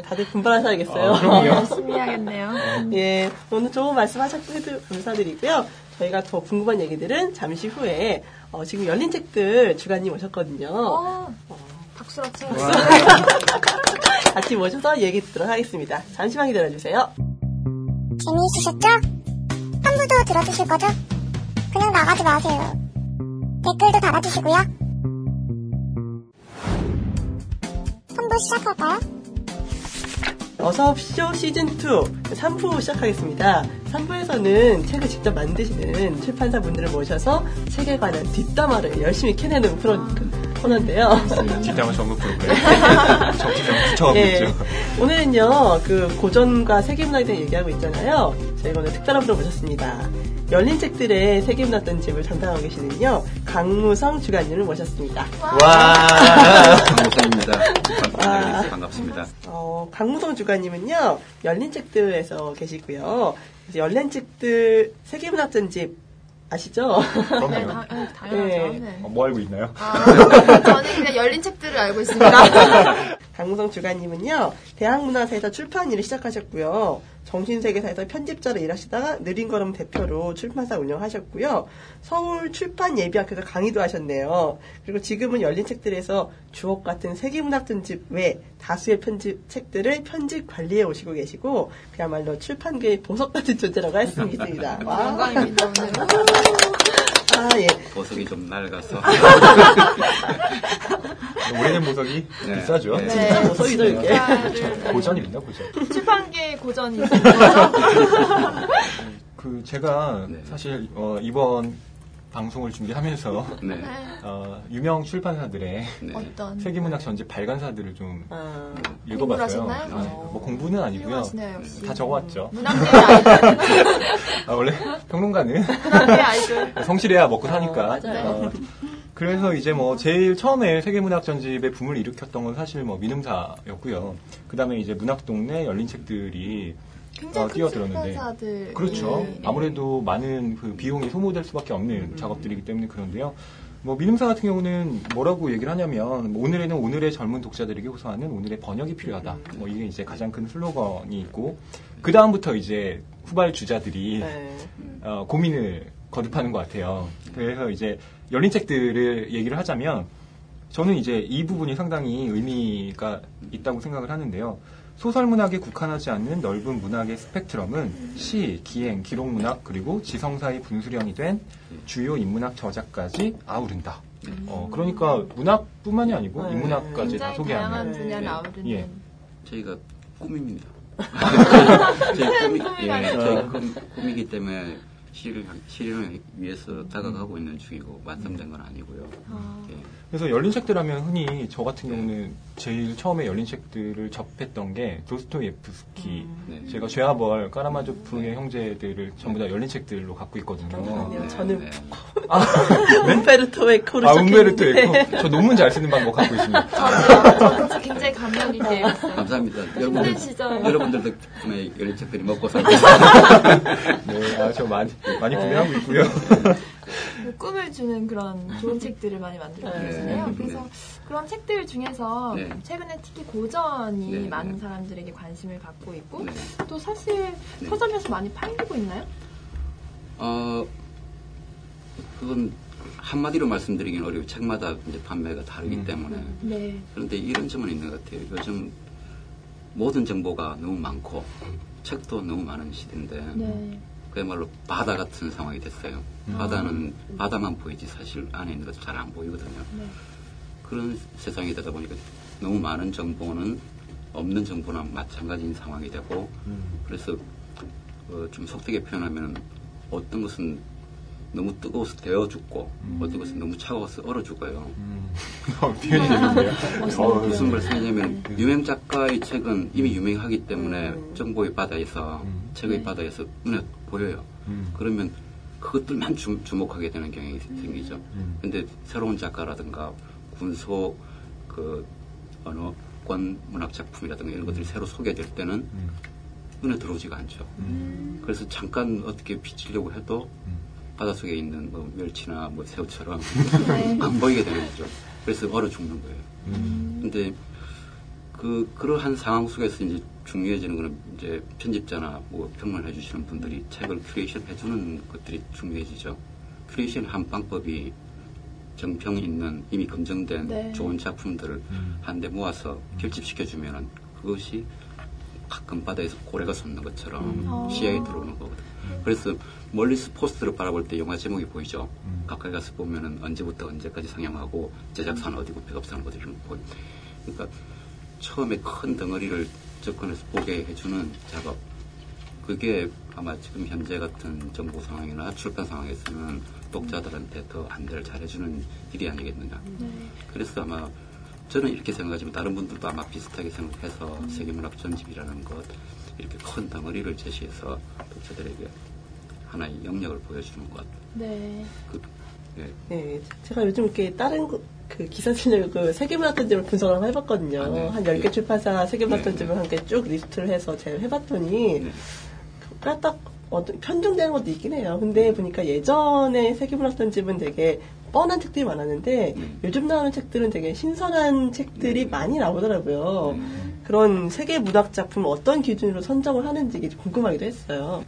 다들 분발하셔야겠어요. 그럼요. 열심히 해야겠네요. 예, 오늘 좋은 말씀하셨기에 감사드리고요. 저희가 더 궁금한 얘기들은 잠시 후에 지금 열린 책들 주간님 오셨거든요. 박수로 치고 같이 모셔서 얘기 듣도록 하겠습니다. 잠시만 기다려주세요. 재미있으셨죠? 3부도 들어주실 거죠? 그냥 나가지 마세요. 댓글도 달아주시고요. 3부 시작할까요? 어서옵쇼 시즌2 3부 시작하겠습니다. 3부에서는 책을 직접 만드시는 출판사분들을 모셔서 책에 관한 뒷담화를 열심히 캐내는 코너인데요. 뒷담화 전부 볼 거예요. 적극적으로 붙여가고 있죠. 오늘은요. 그 고전과 세계문학에 대해 얘기하고 있잖아요. 저희가 오늘 특별한 분을 모셨습니다. 열린 책들의 세계문학 전집을 담당하고 계시는요. 강무성 주간님을 모셨습니다. 와 강무성입니다. 반갑습니다. 강무성 주간님은요. 열린 책들에서 계시고요. 열린 책들 세계문학 전집 아시죠? 그럼요. 네, 당연하죠. 네. 뭐 알고 있나요? 저는 그냥 열린 책들을 알고 있습니다. 강무성 주간님은요. 대학문화사에서 출판 일을 시작하셨고요. 정신세계사에서 편집자로 일하시다가 느린걸음 대표로 출판사 운영하셨고요. 서울 출판예비학교에서 강의도 하셨네요. 그리고 지금은 열린 책들에서 주옥 같은 세계문학 전집 외 다수의 책들을 편집 관리해 오시고 계시고 그야말로 출판계의 보석 같은 존재라고 할 수 있습니다. 영광입니다. 오늘. 예. 보석이 좀 낡아서. 오래된 보석이 네. 비싸죠? 네. 진짜 보석이죠, 이게. 고전입니다, 고전. 출판계의 고전이죠. 그, 제가 네. 사실, 이번 방송을 준비하면서, 네. 유명 출판사들의 네. 세계문학 전집 발간사들을 좀 읽어봤어요. 뭐 공부는 아니고요. 다 적어왔죠. 문학계의 아이들. 원래 평론가는 문학계의 아이들. 성실해야 먹고 사니까. 그래서 이제 뭐 제일 처음에 세계문학 전집의 붐을 일으켰던 건 사실 뭐 민음사였고요. 그 다음에 이제 문학동네 열린 책들이 굉장히 뛰어들었는데. 출판사들. 그렇죠. 네. 아무래도 많은 그 비용이 소모될 수밖에 없는 작업들이기 때문에 그런데요. 뭐 민음사 같은 경우는 뭐라고 얘기를 하냐면 뭐 오늘에는 오늘의 젊은 독자들에게 호소하는 오늘의 번역이 필요하다. 뭐 이게 이제 가장 큰 슬로건이 있고 그 다음부터 이제 후발 주자들이 네. 고민을 거듭하는 것 같아요. 그래서 이제 열린 책들을 얘기를 하자면 저는 이제 이 부분이 상당히 의미가 있다고 생각을 하는데요. 소설 문학에 국한하지 않는 넓은 문학의 스펙트럼은 시, 기행, 기록 문학 그리고 지성사의 분수령이 된 주요 인문학 저작까지 아우른다. 그러니까 문학뿐만이 아니고 인문학까지 다 소개하는. 굉장히 다양한 분야를 아우르는. 저희가 꿈입니다. 저희 꿈이기 때문에 실현을 위해서 다가가고 있는 중이고 완성된 건 아니고요. 예. 그래서 열린 책들 하면 흔히 저 같은 경우는 제일 처음에 열린 책들을 접했던 게 도스토예프스키 제가 죄와 벌, 까라마조프의 형제들을 전부 다 열린 책들로 갖고 있거든요. 저는 움베르토 에코를 적혔는데 움베르토 에코. 저 논문 잘 쓰는 방법 갖고 있습니다. 저는 굉장히 감명이 돼요. 감사합니다. 여러분들도 열린 책들이 먹고 살고 있어요. 네, 저 많이 구매하고 있고요. 꿈을 주는 그런 좋은 책들을 많이 만들고 계시네요. 네. 그래서 그런 책들 중에서 네. 최근에 특히 고전이 네. 많은 사람들에게 관심을 갖고 있고 네. 또 사실 네. 서점에서 많이 팔리고 있나요? 그건 한마디로 말씀드리긴 어려워요. 책마다 이제 판매가 다르기 때문에. 네. 그런데 이런 점은 있는 것 같아요. 요즘 모든 정보가 너무 많고 책도 너무 많은 시대인데 네. 그야말로 바다 같은 상황이 됐어요. 바다는 바다만 보이지 사실 안에 있는 것도 잘 안 보이거든요. 네. 그런 세상이 되다 보니까 너무 많은 정보는 없는 정보나 마찬가지인 상황이 되고 그래서 좀 속되게 표현하면 어떤 것은 너무 뜨거워서 데워 죽고 어떤 것은 너무 차가워서 얼어 죽어요. 표현이 되는데요. 무슨 말씀이냐면 유명 작가의 책은 이미 유명하기 때문에 정보의 바다에서 책의 바다에서 눈에 보여요. 그러면 그것들만 주목하게 되는 경향이 생기죠. 근데 새로운 작가라든가 군소 그 언어권 문학 작품이라든가 이런 것들이 새로 소개될 때는 눈에 들어오지가 않죠. 그래서 잠깐 어떻게 비치려고 해도 바닷속에 있는 뭐 멸치나 뭐 새우처럼 네. 안 보이게 되는 거죠. 그래서 얼어 죽는 거예요. 근데 그러한 상황 속에서 이제 중요해지는 거는 이제 편집자나 뭐 평론해 주시는 분들이 책을 큐레이션 해주는 것들이 중요해지죠. 큐레이션 한 방법이 정평 있는 이미 검증된 네. 좋은 작품들을 한데 모아서 결집시켜주면은 그것이 가끔 바다에서 고래가 솟는 것처럼 시야에 들어오는 거거든요. 그래서 멀리서 포스터를 바라볼 때 영화 제목이 보이죠. 가까이 가서 보면은 언제부터 언제까지 상영하고 제작사는 어디고 백업사는 어디고 보이. 그러니까 처음에 큰 덩어리를 접근해서 보게 해주는 작업. 그게 아마 지금 현재 같은 정보 상황이나 출판 상황에서는 독자들한테 더 안내를 잘해주는 일이 아니겠느냐. 그래서 아마 저는 이렇게 생각하지만 다른 분들도 아마 비슷하게 생각해서 세계문학 전집이라는 것 이렇게 큰 덩어리를 제시해서 독자들에게 하나의 영역을 보여주는 것. 네. 네. 제가 요즘 이렇게 다른 그 기사 실력을 세계문학 전집을 분석을 한번 해봤거든요. 아, 네. 한 10개 출판사 세계문학 전집을 한 개 쭉 리스트를 해서 제가 해봤더니 까딱 편중되는 것도 있긴 해요. 근데 보니까 예전에 세계문학 전집은 되게 뻔한 책들이 많았는데 요즘 나오는 책들은 되게 신선한 책들이 많이 나오더라고요. 그런 세계 문학 작품을 어떤 기준으로 선정을 하는지 궁금하기도 했어요.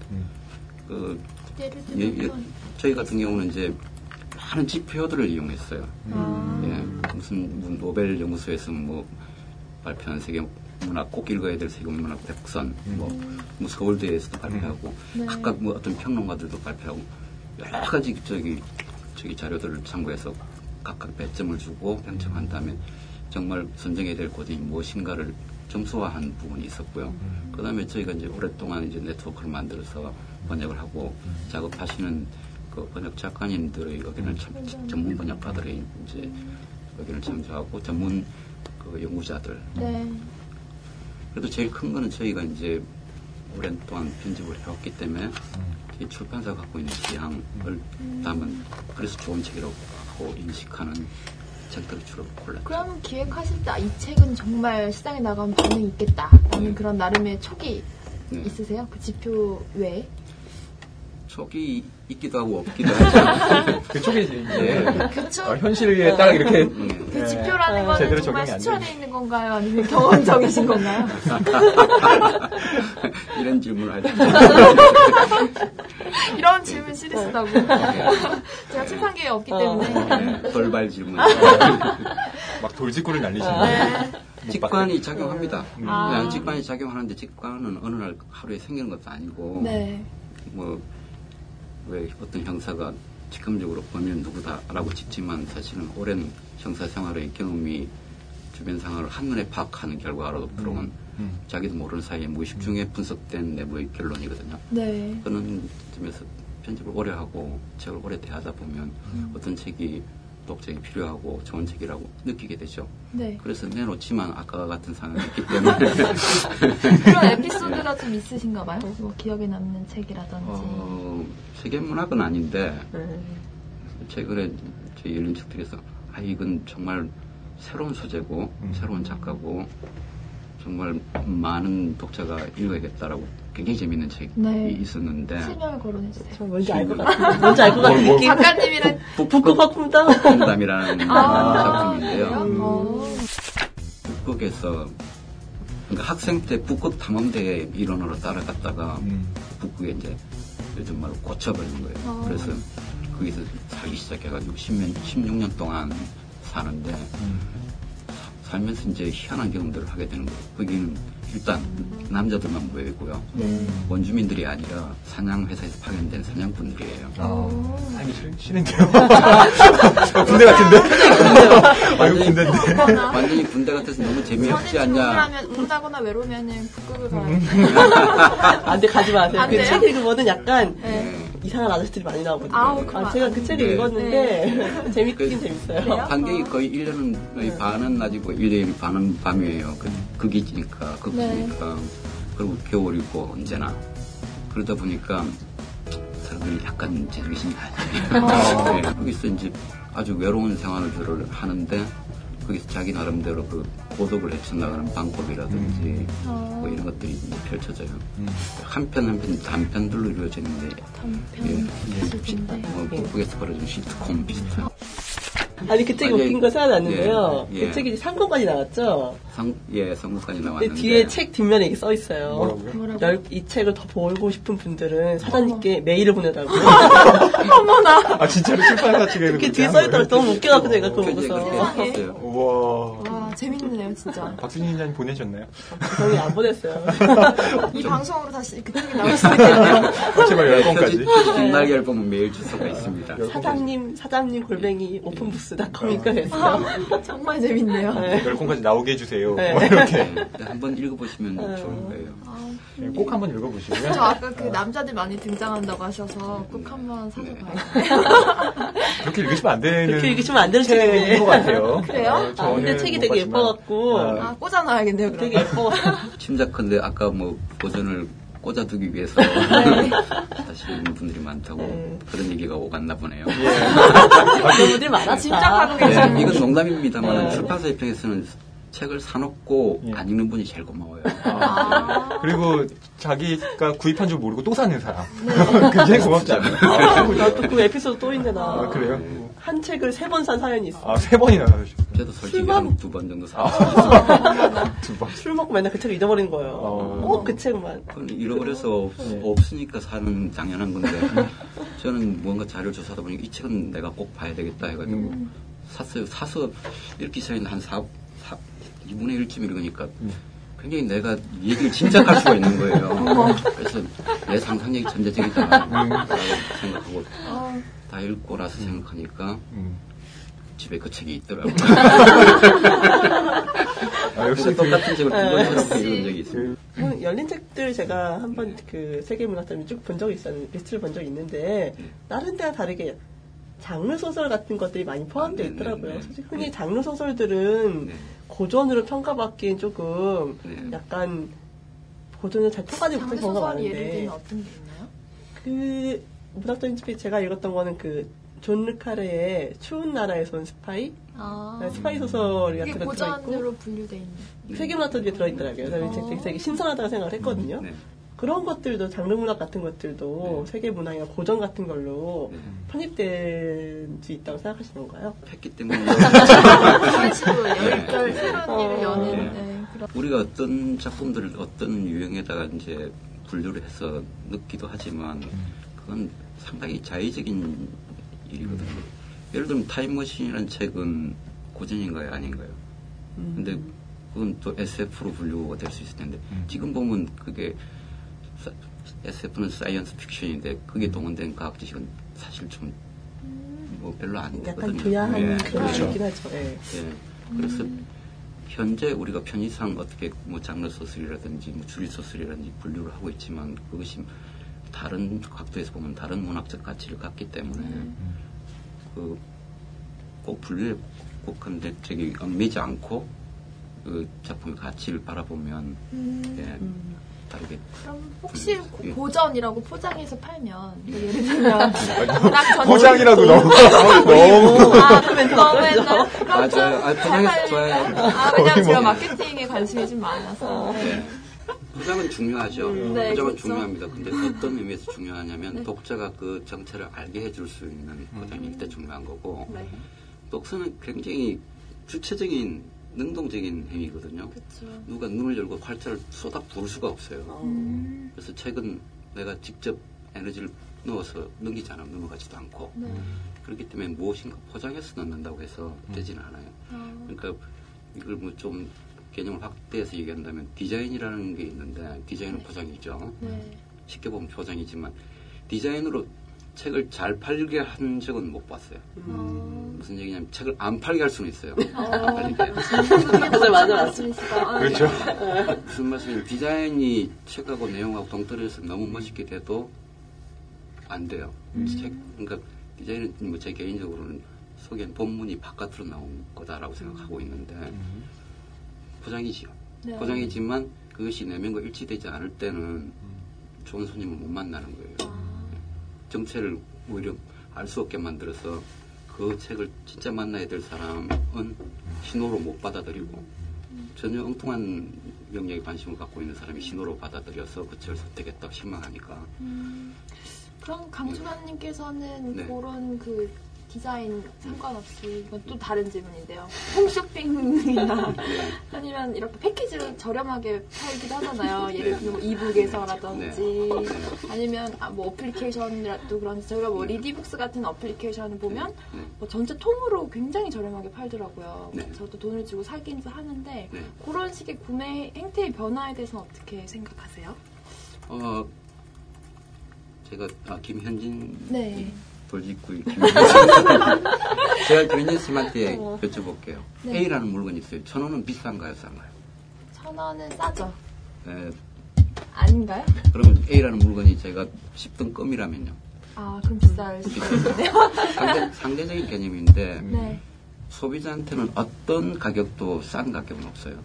저희 같은 경우는 이제 많은 지표들을 이용했어요. 예, 무슨 노벨 연구소에서 뭐 발표한 세계 문학 꼭 읽어야 될 세계 문학 100선, 뭐 서울대에서도 발표하고 각각 뭐 어떤 평론가들도 발표하고 여러 가지 저기 자료들을 참고해서 각각 배점을 주고 평점한 다음에 정말 선정해야 될 곳이 무엇인가를 점수화한 부분이 있었고요. 그 다음에 저희가 이제 오랫동안 이제 네트워크를 만들어서 번역을 하고 작업하시는 그 번역 작가님들의 의견을 전문 번역가들의 이제 의견을 참조하고 전문 그 연구자들. 네. 그래도 제일 큰 거는 저희가 이제 오랜 동안 편집을 해왔기 때문에 이 출판사가 갖고 있는 지향을 담은 그래서 좋은 책이라고 인식하는 책들을 주로 골랐죠. 그럼 기획하실 때 이 책은 정말 시장에 나가면 반응이 있겠다라는 그런 나름의 촉이 있으세요? 그 지표 외에? 촉이 있기도 하고 없기도 하고 그 촉이 이제 현실에 딱 이렇게 그 지표라는 건 정말 수출화되어 있는 건가요? 아니면 경험적이신 건가요? 이런 질문을 하죠. 이런 질문 싫으시다고. 제가 출판계에 없기 때문에 돌발 질문. 막 돌직구를 날리시는 거예요. 직관이 작용합니다. 직관이 작용하는데 직관은 어느 날 하루에 생기는 것도 아니고 뭐 왜 어떤 형사가 직감적으로 범인은 누구다라고 짓지만 사실은 오랜 형사 생활의 경험이 주변 상황을 한눈에 파악하는 결과로 들어온 자기도 모르는 사이에 무의식 중에 분석된 내부의 결론이거든요. 네. 그런 점에서 편집을 오래 하고 책을 오래 대하다 보면 어떤 책이 독자에게 필요하고 좋은 책이라고 느끼게 되죠. 네. 그래서 내놓지만 아까 같은 상황이 있기 때문에 그런 에피소드가 좀 있으신가 봐요? 뭐 기억에 남는 책이라든지 세계문학은 아닌데 최근에 저희 열린 책들에서 이건 정말 새로운 소재고 새로운 작가고 정말 많은 독자가 읽어야겠다라고 굉장히 재밌는 책이 있었는데. 실명을 거론해주세요. 저 뭔지 알 것 같아요. 뭔지 알 것 같은 느낌. 작가님이랑 북극화풍담이라는 작품인데요. 북극에서 그러니까 학생 때 북극 탐험대회 일원으로 따라갔다가 북극에 이제 요즘 말로 고쳐버린 거예요. 그래서 거기서 살기 시작해가지고 16년 동안 사는데 살면서 이제 희한한 경험들을 하게 되는 거예요. 거기는 일단 남자들만 모여있고요. 원주민들이 아니라 사냥회사에서 파견된 사냥꾼들이에요. 삶이 싫은데요? 군대 같은데? 아, 이거 군대인데. 완전히 군대 같아서 너무 재미없지 않냐. 전에 출근하면 운다거나 외로우면은 북극을 가야 돼. 안 돼, 가지 마세요. 그 책 읽으면 약간 이상한 아저씨들이 많이 나오거든요. 제가 그 책을 읽었는데 재밌긴 재밌어요. 반경이 거의 1년은 거의 반은 낮이고 1년이 반은 밤이에요. 극이니까, 극이니까. 그리고 겨울이고 언제나. 그러다 보니까 사람들이 약간 재미있는 거지. 거기서 이제 아주 외로운 생활을 하는데 거기서 자기 나름대로 그 고독을 헤쳐나가는 방법이라든지 뭐 이런 것들이 펼쳐져요. 한편 단편들로 이루어지는데 북극에서 벌어진 시트콤 비슷한. 아니 그 책이 웃긴 거 생각났는데요. 그 책이 이제 상고까지 나왔죠. 상고까지 나왔는데 뒤에 책 뒷면에 이게 써 있어요. 뭐라고요? 이 책을 더 보고 싶은 분들은 사장님께 메일을 보내달라고. 어머나. 아 진짜로 출판사 측에 이렇게 뒤에 써 있더라고. 너무 웃겨가지고 제가 그거 보고서. 우와. 재밌네요 진짜. 박수진 기자님 보내셨나요? 저는 안 보냈어요. 이 방송으로 다시 그 책이 나올 수 있겠네요. 제발 열번까지. 빛나게 열번은 메일 주소가 있습니다. 사장님 골뱅이 오픈부스. 닷컴이니까 됐어요. 정말 재밌네요. 10권까지 나오게 해주세요. 이렇게 한번 읽어보시면 좋은 거예요. 꼭 한번 읽어보시고요. 저 아까 그 남자들 많이 등장한다고 하셔서 꼭 한번 사줘봐요. 그렇게 읽으시면 안 되는. 그렇게 읽으시면 안 되는 책인 것 같아요. 그래요? 근데 책이 되게 예뻐갖고 꽂아놔야겠네요. 그럼. 되게 예뻐. 짐작컨대 아까 뭐 버전을 꽂아두기 위해서 다시 읽는 분들이 많다고 그런 얘기가 오갔나 보네요. 그런 분들이 많아. 짐작하고 계세요. 이건 농담입니다만 출판사 입장에서는 책을 사놓고 안 읽는 분이 제일 고마워요. 그리고 자기가 구입한 줄 모르고 또 사는 사람. 굉장히 고맙지 않아요? 나도 그 에피소드 또 있는데 나. 아, 그래요? 한 책을 3번 산 사연이 있어요. 아, 3번이나 사셨어요? 저도 솔직히 한 2번 정도 샀어요. 2번? 술 먹고 맨날 그 책을 잊어버린 거예요. 꼭 그 책만. 잃어버려서 없으니까 사는 당연한 건데 저는 뭔가 자료를 조사하다 보니까 이 책은 내가 꼭 봐야 되겠다 해가지고 샀어요. 사서 읽기 시작했는데 한 2분의 1쯤 읽으니까 굉장히 내가 얘기를 짐작할 수가 있는 거예요. 그래서 내 상상력이 잠재적이다 생각하고 다 읽고 나서 생각하니까 집에 그 책이 있더라고요. 역시 똑같은 책을 두 번 읽은 적이 있습니다. 열린 책들 제가 한번 그 세계문학점에 쭉 본 적이 있었는데 리스트를 본 적이 있는데 다른 데와 다르게 장르 소설 같은 것들이 많이 포함되어 있더라고요. 솔직히 흔히 장르 소설들은 고전으로 평가받기엔 조금 약간 고전을 잘 평가하지 못한 경우가 많은데. 예를 들면 어떤 게 있나요? 그 문학적인 집에 제가 읽었던 거는 그 존 르카레의 추운 나라에서 온 스파이? 스파이 소설 같은 거 들어있고 고전으로 분류되어 있는 세계문학도 들어있더라고요. 그래서 되게 신선하다고 생각을 했거든요. 그런 것들도 장르문학 같은 것들도 세계문학이나 고전 같은 걸로 편입될 수 있다고 생각하시는 건가요? 했기 때문에 식으로 열결 새로운 일을 여는 우리가 어떤 작품들을 어떤 유형에다가 이제 분류를 해서 넣기도 하지만 그건 상당히 자의적인 일이거든요. 예를 들면 타임머신이라는 책은 고전인가요? 아닌가요? 근데 그건 또 SF로 분류가 될 수 있을 텐데 지금 보면 그게 SF는 사이언스 픽션인데 그게 동원된 과학 지식은 사실 좀 뭐 별로 안 되거든요. 약간 부양한 그런 느낌이긴 하죠. 그래서 현재 우리가 편의상 어떻게 뭐 장르 소설이라든지 뭐 주류 소설이라든지 분류를 하고 있지만 그것이 다른 각도에서 보면 다른 문학적 가치를 갖기 때문에 꼭 분류에 꼭한데 저기 얽매지 않고 그 작품의 가치를 바라보면 다르게. 그럼 혹시 고전이라고 포장해서 팔면 예를 들면 포장이라고 너무 너무 맞아요. 포장해서 좋아해요. 그냥 제가 마케팅에 관심이 좀 많아서. 포장은 중요하죠. 네, 포장은 그렇죠. 중요합니다. 근데 어떤 의미에서 중요하냐면 네. 독자가 그 정체를 알게 해줄 수 있는 포장일 때 중요한 거고 네. 독서는 굉장히 주체적인 능동적인 행위거든요. 그렇죠. 누가 눈을 열고 활자를 쏟아 부을 수가 없어요. 그래서 책은 내가 직접 에너지를 넣어서 넘기지 않으면 넘어가지도 않고 네. 그렇기 때문에 무엇인가 포장해서 넣는다고 해서 되지는 않아요. 그러니까 이걸 뭐 좀 개념을 확대해서 얘기한다면 디자인이라는 게 있는데 디자인은 네. 포장이죠. 네. 쉽게 보면 포장이지만 디자인으로 책을 잘 팔게 한 적은 못 봤어요. 무슨 얘기냐면 책을 안 팔게 할 수는 있어요. 안 팔리게. 맞아 맞아. 그렇죠. 무슨 말씀이냐면 디자인이 책하고 내용하고 동떨어져서 너무 멋있게 돼도 안 돼요. 책 그러니까 디자인은 뭐 제 개인적으로는 속엔 본문이 바깥으로 나온 거다라고 생각하고 있는데 포장이지요. 네. 포장이지만 그것이 내면과 일치되지 않을 때는 좋은 손님을 못 만나는 거예요. 정체를 오히려 알 수 없게 만들어서 그 책을 진짜 만나야 될 사람은 신호로 못 받아들이고 전혀 엉뚱한 영역에 관심을 갖고 있는 사람이 신호로 받아들여서 그 책을 선택했다고 실망하니까. 그럼 강주관님께서는 네. 그런 그 디자인 상관없이 이건 또 다른 질문인데요. 홈쇼핑이나 네. 아니면 이렇게 패키지로 저렴하게 팔기도 하잖아요. 예를 들면 네. 이북에서라든지 네. 아니면 뭐 어플리케이션이라도 그런지 저희가 뭐 리디북스 같은 어플리케이션을 보면 네. 뭐 전체 통으로 굉장히 저렴하게 팔더라고요. 네. 저도 돈을 주고 사긴 하는데 네. 그런 식의 구매 행태의 변화에 대해서는 어떻게 생각하세요? 제가 김현진 네. 돌직구이 제가 교인님한테 여쭤볼게요. 네. A라는 물건이 있어요. 1,000원은 비싼가요, 싼가요? 1,000원은 싸죠. 네. 아닌가요? 그러면 A라는 물건이 제가 10등 껌이라면요. 아, 그럼 비쌀 수 있네요. 상대적인 개념인데 네. 소비자한테는 어떤 가격도 싼 가격은 없어요.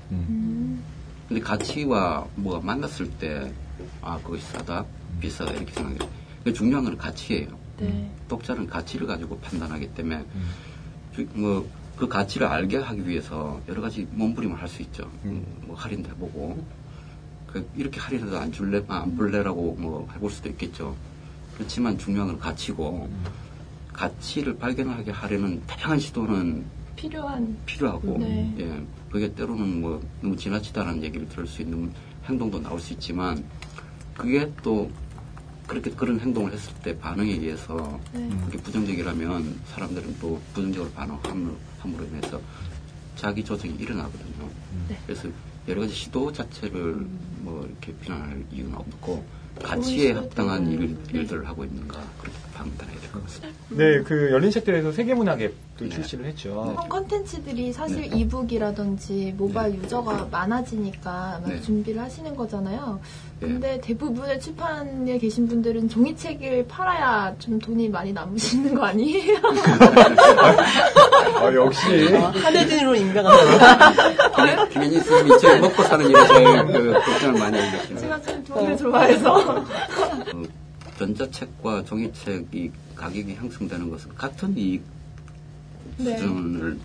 근데 가치와 뭐가 만났을 때 아, 그것이 싸다, 비싸다 이렇게 생각해요. 중요한 건 가치예요. 네. 독자는 가치를 가지고 판단하기 때문에 뭐 그 가치를 알게 하기 위해서 여러 가지 몸부림을 할 수 있죠. 뭐 할인도 해보고 이렇게 할인해도 안 줄래, 안 볼래라고 뭐 해볼 수도 있겠죠. 그렇지만 중요한 건 가치고 가치를 발견하게 하려는 다양한 시도는 필요하고 네. 예, 그게 때로는 뭐 너무 지나치다라는 얘기를 들을 수 있는 행동도 나올 수 있지만 그게 또 그렇게 그런 행동을 했을 때 반응에 의해서 네. 그게 부정적이라면 사람들은 또 부정적으로 반응함으로 인해서 자기 조정이 일어나거든요. 네. 그래서 여러 가지 시도 자체를 뭐 이렇게 비난할 이유는 없고 가치에 합당한 일들을 하고 있는가 그렇게 판단해야 될 것 같습니다. 네, 그 열린 책들에서 세계문학앱도 네. 출시를 했죠. 그런 컨텐츠들이 사실 네. 이북이라든지 모바일 네. 유저가 많아지니까 네. 준비를 하시는 거잖아요. 근데 네. 대부분의 출판에 계신 분들은 종이책을 팔아야 좀 돈이 많이 남으시는 거 아니에요? 아, 역시 하늘 등으로 인간하다. 김현희 선생님이 제일 먹고 사는 일에 제일 걱정을 많이 해주시네요. 제가 참 돈을 좋아해서 전자책과 종이책이 가격이 형성되는 것은 같은 이익 네. 수준을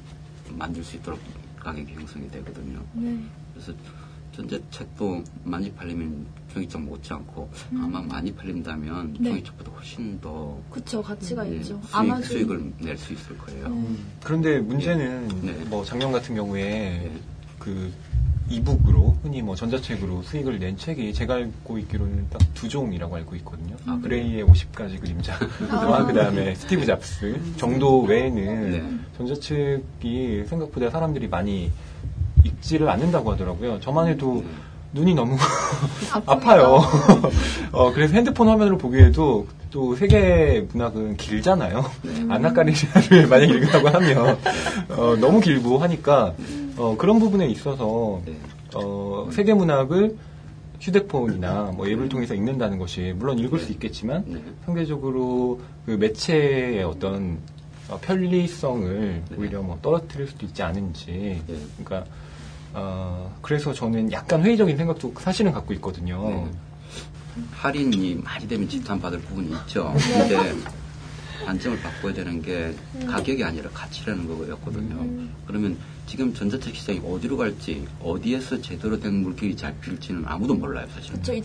만들 수 있도록 가격이 형성이 되거든요. 네. 그래서 전자책도 많이 팔리면 종이책 못지않고 아마 많이 팔린다면 네. 종이책보다 훨씬 더 그쵸 가치가 네, 있죠. 아마 수익을 낼 수 있을 거예요. 그런데 문제는 네. 뭐 작년 같은 경우에 네. 그 이북으로 흔히 뭐 전자책으로 수익을 낸 책이 제가 알고 있기로는 딱 2종이라고 알고 있거든요. 아, 그레이의 50가지 그림자, 그 다음에 스티브 잡스 정도 외에는 네. 전자책이 생각보다 사람들이 많이 읽지를 않는다고 하더라고요. 저만 해도 눈이 너무 아파요. 그래서 핸드폰 화면으로 보기에도 또 세계 문학은 길잖아요. 안나 까리나를 만약에 읽으라고 하면 너무 길고 하니까 그런 부분에 있어서 세계 문학을 휴대폰이나 뭐 앱을 통해서 읽는다는 것이 물론 읽을 수 있겠지만 상대적으로 그 매체의 어떤 편리성을 오히려 뭐 떨어뜨릴 수도 있지 않은지 그러니까 그래서 저는 약간 회의적인 생각도 사실은 갖고 있거든요. 할인이 많이 되면 지탄받을 부분이 있죠. 근데 관점을 바꿔야 되는 게 가격이 아니라 가치라는 거였거든요. 그러면 지금 전자책 시장이 어디로 갈지, 어디에서 제대로 된 물결이 잘 필지는 아무도 몰라요, 사실은. 그쵸,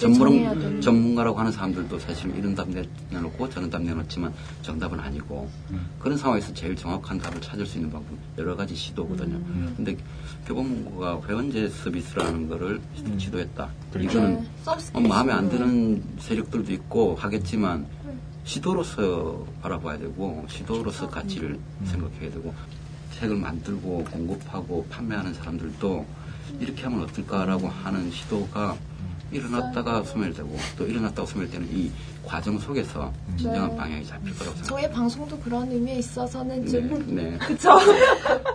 전문가라고 하는 사람들도 사실은 이런 답 내놓고 저런 답 내놓지만 정답은 아니고, 그런 상황에서 제일 정확한 답을 찾을 수 있는 방법, 여러 가지 시도거든요. 근데 교보문고가 회원제 서비스라는 거를 시도했다. 그렇죠. 이거는 마음에 안 드는 세력들도 있고 하겠지만, 시도로서 바라봐야 되고, 시도로서 가치를 생각해야 되고, 책을 만들고 공급하고 판매하는 사람들도 이렇게 하면 어떨까라고 하는 시도가 일어났다가 소멸되고 또 일어났다가 소멸되는 이 과정 속에서 진정한 방향이 잡힐 거라고 생각합니다. 저의 방송도 그런 의미에 있어서는 좀 그쵸?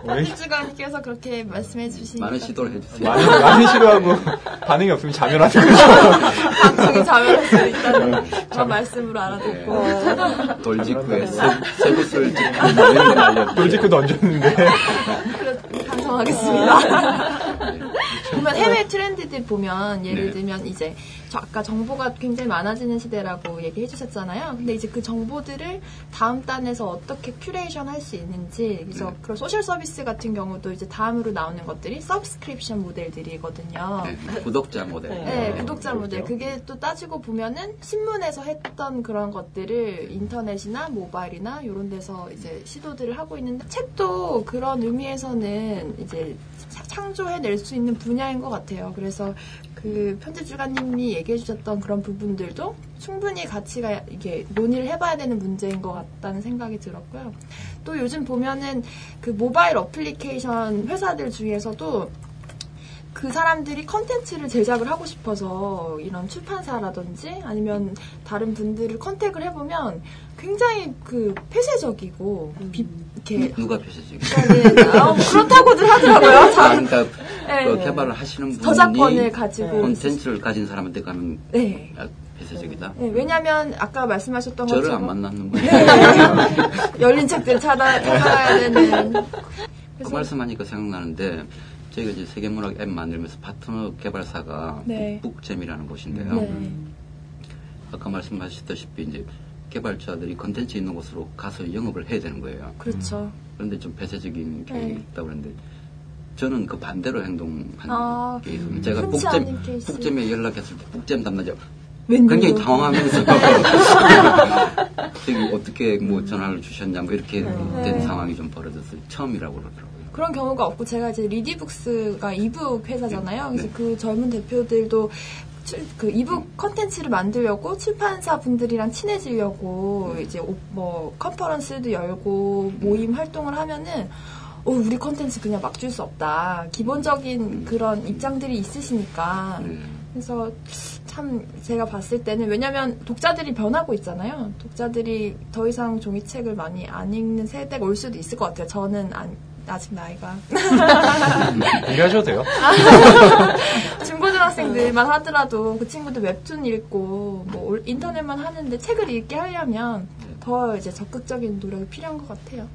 편집주관님께서 그렇게 말씀해 주시니까 많은 시도를 해주세요. 많은 시도하고 반응이 없으면 자멸하는 거죠. 방송이 자멸할 수 있다는 그런 말씀으로 알아듣고 돌직구에 쇠붙을 찍는 돌직구도 얹었는데 반성하겠습니다. 보면 해외 트렌드들 보면 예를 들면 이제 아까 정보가 굉장히 많아지는 시대라고 얘기해 주셨잖아요. 근데 이제 그 정보들을 다음 단에서 어떻게 큐레이션 할 수 있는지, 그래서 그런 소셜 서비스 같은 경우도 이제 다음으로 나오는 것들이 서브스크립션 모델들이거든요. 구독자 모델. 구독자 모델. 그게 또 따지고 보면은 신문에서 했던 그런 것들을 인터넷이나 모바일이나 이런 데서 이제 시도들을 하고 있는데, 책도 그런 의미에서는 이제 창조해낼 수 있는 분야인 것 같아요. 그래서 그 편집주관님이 얘기해 주셨던 그런 부분들도 충분히 가치가 이게 논의를 해봐야 되는 문제인 것 같다는 생각이 들었고요. 또 요즘 보면은 그 모바일 어플리케이션 회사들 중에서도 그 사람들이 컨텐츠를 제작을 하고 싶어서 이런 출판사라든지 아니면 다른 분들을 컨택을 해보면 굉장히 그 폐쇄적이고 이렇게 누가 폐쇄적이에요? 그렇다고들 하더라고요. 그러니까 그 개발을 하시는 분이 저작권을 가지고 콘텐츠를 가진 사람한테 가면 폐쇄적이다. 왜냐하면 아까 말씀하셨던 것처럼 저를 안 만나는 분이 열린 책들 찾아가야 되는. 그 말씀하니까 생각나는데, 저희가 이제 세계문학 앱 만들면서 파트너 개발사가 북잼이라는 곳인데요. 아까 말씀하셨다시피 이제 개발자들이 컨텐츠 있는 곳으로 가서 영업을 해야 되는 거예요. 그렇죠. 그런데 좀 폐쇄적인 경향이 있다고 그러는데, 저는 그 반대로 행동하는 케이스입니다. 제가 북잼에 연락했을 때 북잼 담당자 굉장히 당황하면서 저기 어떻게 뭐 전화를 주셨냐 뭐 이렇게 된 상황이 좀 벌어졌어요. 처음이라고 그러더라고요. 그런 경우가 없고, 제가 이제 리디북스가 이북 회사잖아요. 그래서 그 젊은 대표들도 그 이북 컨텐츠를 만들려고 출판사 분들이랑 친해지려고 이제 뭐 컨퍼런스도 열고 모임 활동을 하면은 우리 컨텐츠 그냥 막 줄 수 없다. 기본적인 그런 입장들이 있으시니까. 그래서 참 제가 봤을 때는, 왜냐면 독자들이 변하고 있잖아요. 독자들이 더 이상 종이책을 많이 안 읽는 세대가 올 수도 있을 것 같아요. 저는 아직 나이가 얘기하셔도 돼요. 중고등학생들만 하더라도 그 친구도 웹툰 읽고 뭐 인터넷만 하는데, 책을 읽게 하려면 더 이제 적극적인 노력이 필요한 것 같아요.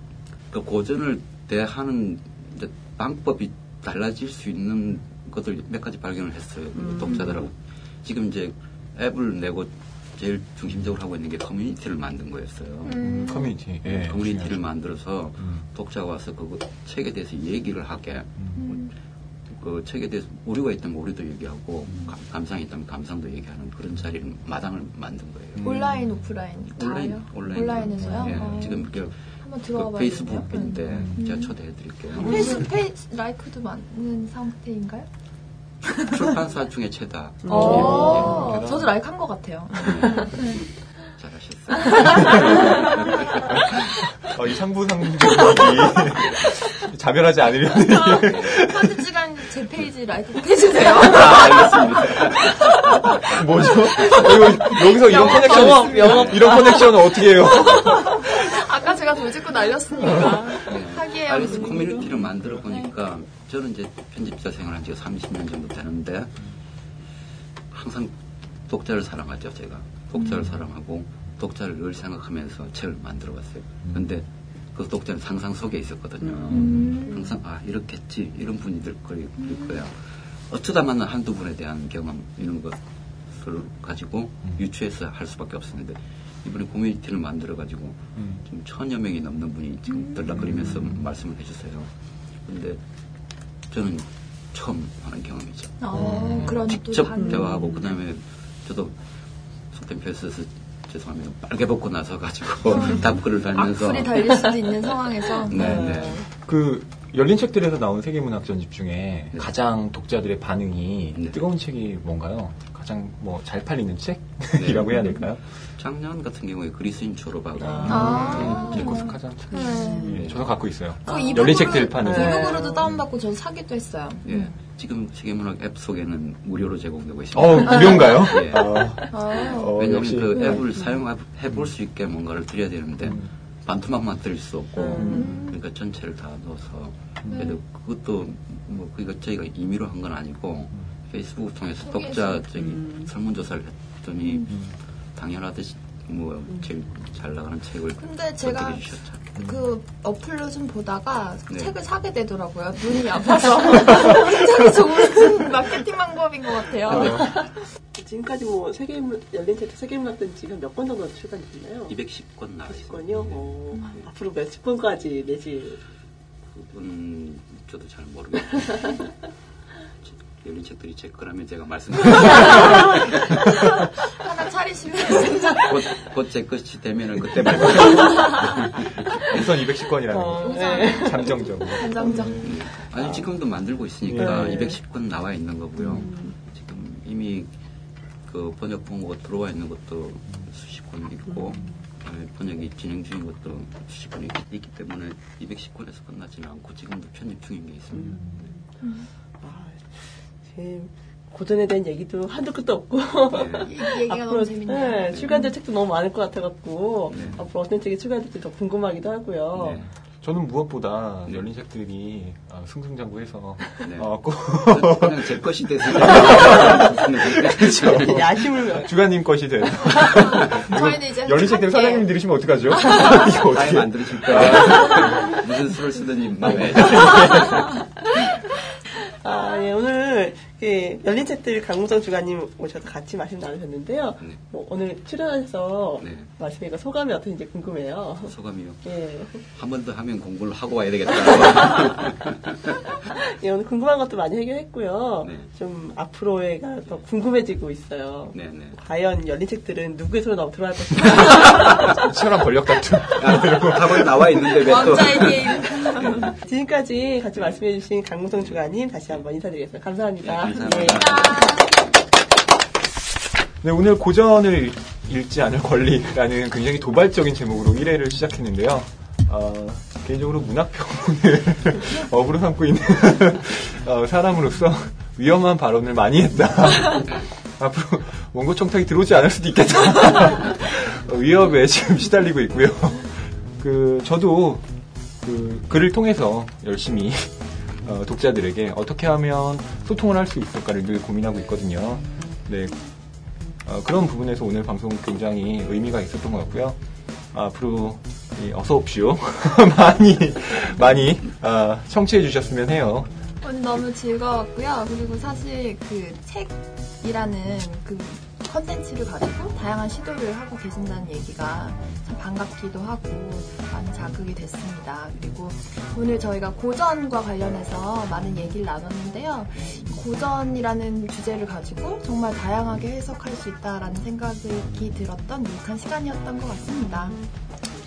그 고전을 대하는 이제 방법이 달라질 수 있는 것들 몇 가지 발견을 했어요. 독자들하고 지금 이제 앱을 내고 제일 중심적으로 하고 있는 게 커뮤니티를 만든 거였어요. 커뮤니티. 예, 커뮤니티를 만들어서 독자가 와서 그 책에 대해서 얘기를 하게, 그 책에 대해서 오류가 있다면 오류도 얘기하고, 감상이 있다면 감상도 얘기하는 그런 자리를, 마당을 만든 거예요. 온라인, 오프라인? 온라인에서요? 예, 지금 그 페이스북인데 제가 초대해드릴게요. 페이스 라이크도 많은 상태인가요? 출판사 중에 최다. 저도 라이크 한 것 같아요. 잘하셨어요. 이 상부상부적이 자별하지 않으려니. 편집시간 제 페이지 라이크 해주세요. 알겠습니다. 뭐죠? 이거, 여기서 이런 커넥션, 이런 커넥션은 어떻게 해요? 아까 제가 돌직구 날렸으니까. 하기에요. 알겠어. 커뮤니티를 만들어 보니까, 저는 이제 편집자 생활한 지가 30년 정도 되는데, 항상 독자를 사랑하죠, 제가. 독자를 사랑하고, 독자를 늘 생각하면서 책을 만들어 왔어요. 근데 그 독자는 상상 속에 있었거든요. 항상 아 이렇겠지 이런 분이 될 거야. 어쩌다만 한두 분에 대한 경험 이런 것을 가지고 유추해서 할 수밖에 없었는데 이번에 커뮤니티를 만들어 가지고 지금 1000여 명이 넘는 분이 지금 들락거리면서 말씀을 해주세요. 근데 저는 처음 하는 경험이죠. 그런 직접 대화하고 그다음에 저도 속된 표현에서 죄송합니다. 빨개 벗고 나서 가지고 답글을 달면서 악플이 달릴 수도 있는 상황에서 네네. 그 열린 책들에서 나온 세계문학 전집 중에 네. 가장 독자들의 반응이 네. 뜨거운 책이 뭔가요? 가장 뭐 잘 팔리는 책이라고 네. 해야 될까요? 작년 같은 경우에 그리스인 졸업하고 코스카장 저도 갖고 있어요. 열린 책들 파는 이북으로도 다운받고 전 사기도 했어요. 예, 지금 세계문학 앱 속에는 무료로 제공되고 있습니다. 무료인가요? 예. 왜냐하면 역시. 그 앱을 사용해볼 수 있게 뭔가를 드려야 되는데 반토막만 드릴 수 없고 그러니까 전체를 다 넣어서 그래도 그것도 뭐 그러니까 저희가 임의로 한 건 아니고 페이스북을 통해서 독자 설문조사를 했더니 당연하듯이 뭐 제일 잘 나가는 책을 근데 제가 주셨죠. 그 어플로 좀 보다가 네. 책을 사게 되더라고요. 눈이 아파서 굉장히 좋은 마케팅 방법인 것 같아요. 지금까지 뭐 열린 책들 세계문학전 지금 몇 권 정도 출간됐나요? 210권 나왔어요. 210권이요? 네. 앞으로 몇십 권까지 내지? 그건 저도 잘 모르겠어요. 열린 책들이 제 거라면 제가 말씀드릴게요. 하나 차리시면 곧 제 것이 되면은 그때 말고 우선 210권이라는 거죠. 네. 잠정적으로. 아니 지금도 만들고 있으니까 네. 210권 나와 있는 거고요. 지금 이미 그 번역 본고가 들어와 있는 것도 수십 권 있고 번역이 진행 중인 것도 수십 권 있기 때문에 210권에서 끝나지는 않고 지금도 편집 중인 게 있습니다. 고전에 대한 얘기도 한도 끝도 없고 얘기가 앞으로, 너무 재밌네요. 네, 출간될 책도 너무 많을 것 같아갖고 네. 앞으로 어떤 책이 출간될지 더 궁금하기도 하고요. 네. 저는 무엇보다 열린 책들이 승승장구해서 네. 그냥 제 것이 돼서 그렇죠. 야심을 주관님 것이 돼서 저희는 이제 열린 책들 사장님 들으시면 어떡하죠? 이거 어떻게 안 들으실까? 무슨 수를 쓰더니 맘에 예, 오늘, 열린 책들 강무성 주관님 오셔서 같이 말씀 나누셨는데요. 네. 뭐, 오늘 출연해서 네. 말씀하니까 소감이 어떤지 궁금해요. 소감이요? 예. 한 번 더 하면 공부를 하고 와야 되겠다. 예, 오늘 궁금한 것도 많이 해결했고요. 네. 좀 앞으로가 더 궁금해지고 있어요. 네, 네. 과연 열린 책들은 누구의 손에 넘어 들어야 될까요? 치열한 권력 다툼. 답은 나와 있는데 왜 또. 지금까지 같이 말씀해주신 강무성 주관님 다시 한번 인사드리겠습니다. 감사합니다. 감사합니다. 네, 오늘 고전을 읽지 않을 권리라는 굉장히 도발적인 제목으로 1회를 시작했는데요. 개인적으로 문학평론을 업으로 삼고 있는 사람으로서 위험한 발언을 많이 했다. 앞으로 원고 청탁이 들어오지 않을 수도 있겠다. 위협에 지금 시달리고 있고요. 저도 글을 통해서 열심히 독자들에게 어떻게 하면 소통을 할 수 있을까를 늘 고민하고 있거든요. 네, 그런 부분에서 오늘 방송 굉장히 의미가 있었던 것 같고요. 앞으로 어서옵쇼 많이 청취해 주셨으면 해요. 오늘 너무 즐거웠고요. 그리고 사실 그 책이라는 그 컨텐츠를 가지고 다양한 시도를 하고 계신다는 얘기가 참 반갑기도 하고 많이 자극이 됐습니다. 그리고 오늘 저희가 고전과 관련해서 많은 얘기를 나눴는데요. 고전이라는 주제를 가지고 정말 다양하게 해석할 수 있다라는 생각이 들었던 유익한 시간이었던 것 같습니다.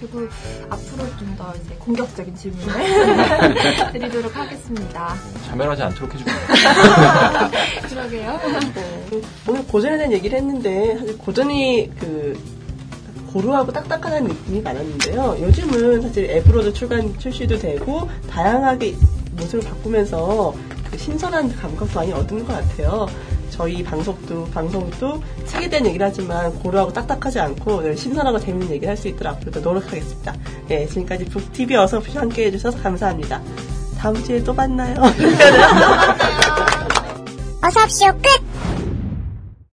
그리고 앞으로 좀 더 이제 공격적인 질문을 드리도록 하겠습니다. 자멸하지 않도록 해줍니다. 그러게요. 네. 오늘 고전에 대한 얘기를 했는데 사실 고전이 고루하고 딱딱하다는 느낌이 많았는데요. 요즘은 사실 앱으로도 출시도 되고 다양하게 모습을 바꾸면서 신선한 감각 많이 얻은 것 같아요. 저희 방송도 책에 대한 얘기를 하지만 고루하고 딱딱하지 않고 오늘 신선하고 재밌는 얘기를 할 수 있도록 앞으로 더 노력하겠습니다. 네, 지금까지 북TV 어서옵쇼 함께해 주셔서 감사합니다. 다음 주에 또 만나요. 어서옵쇼 끝!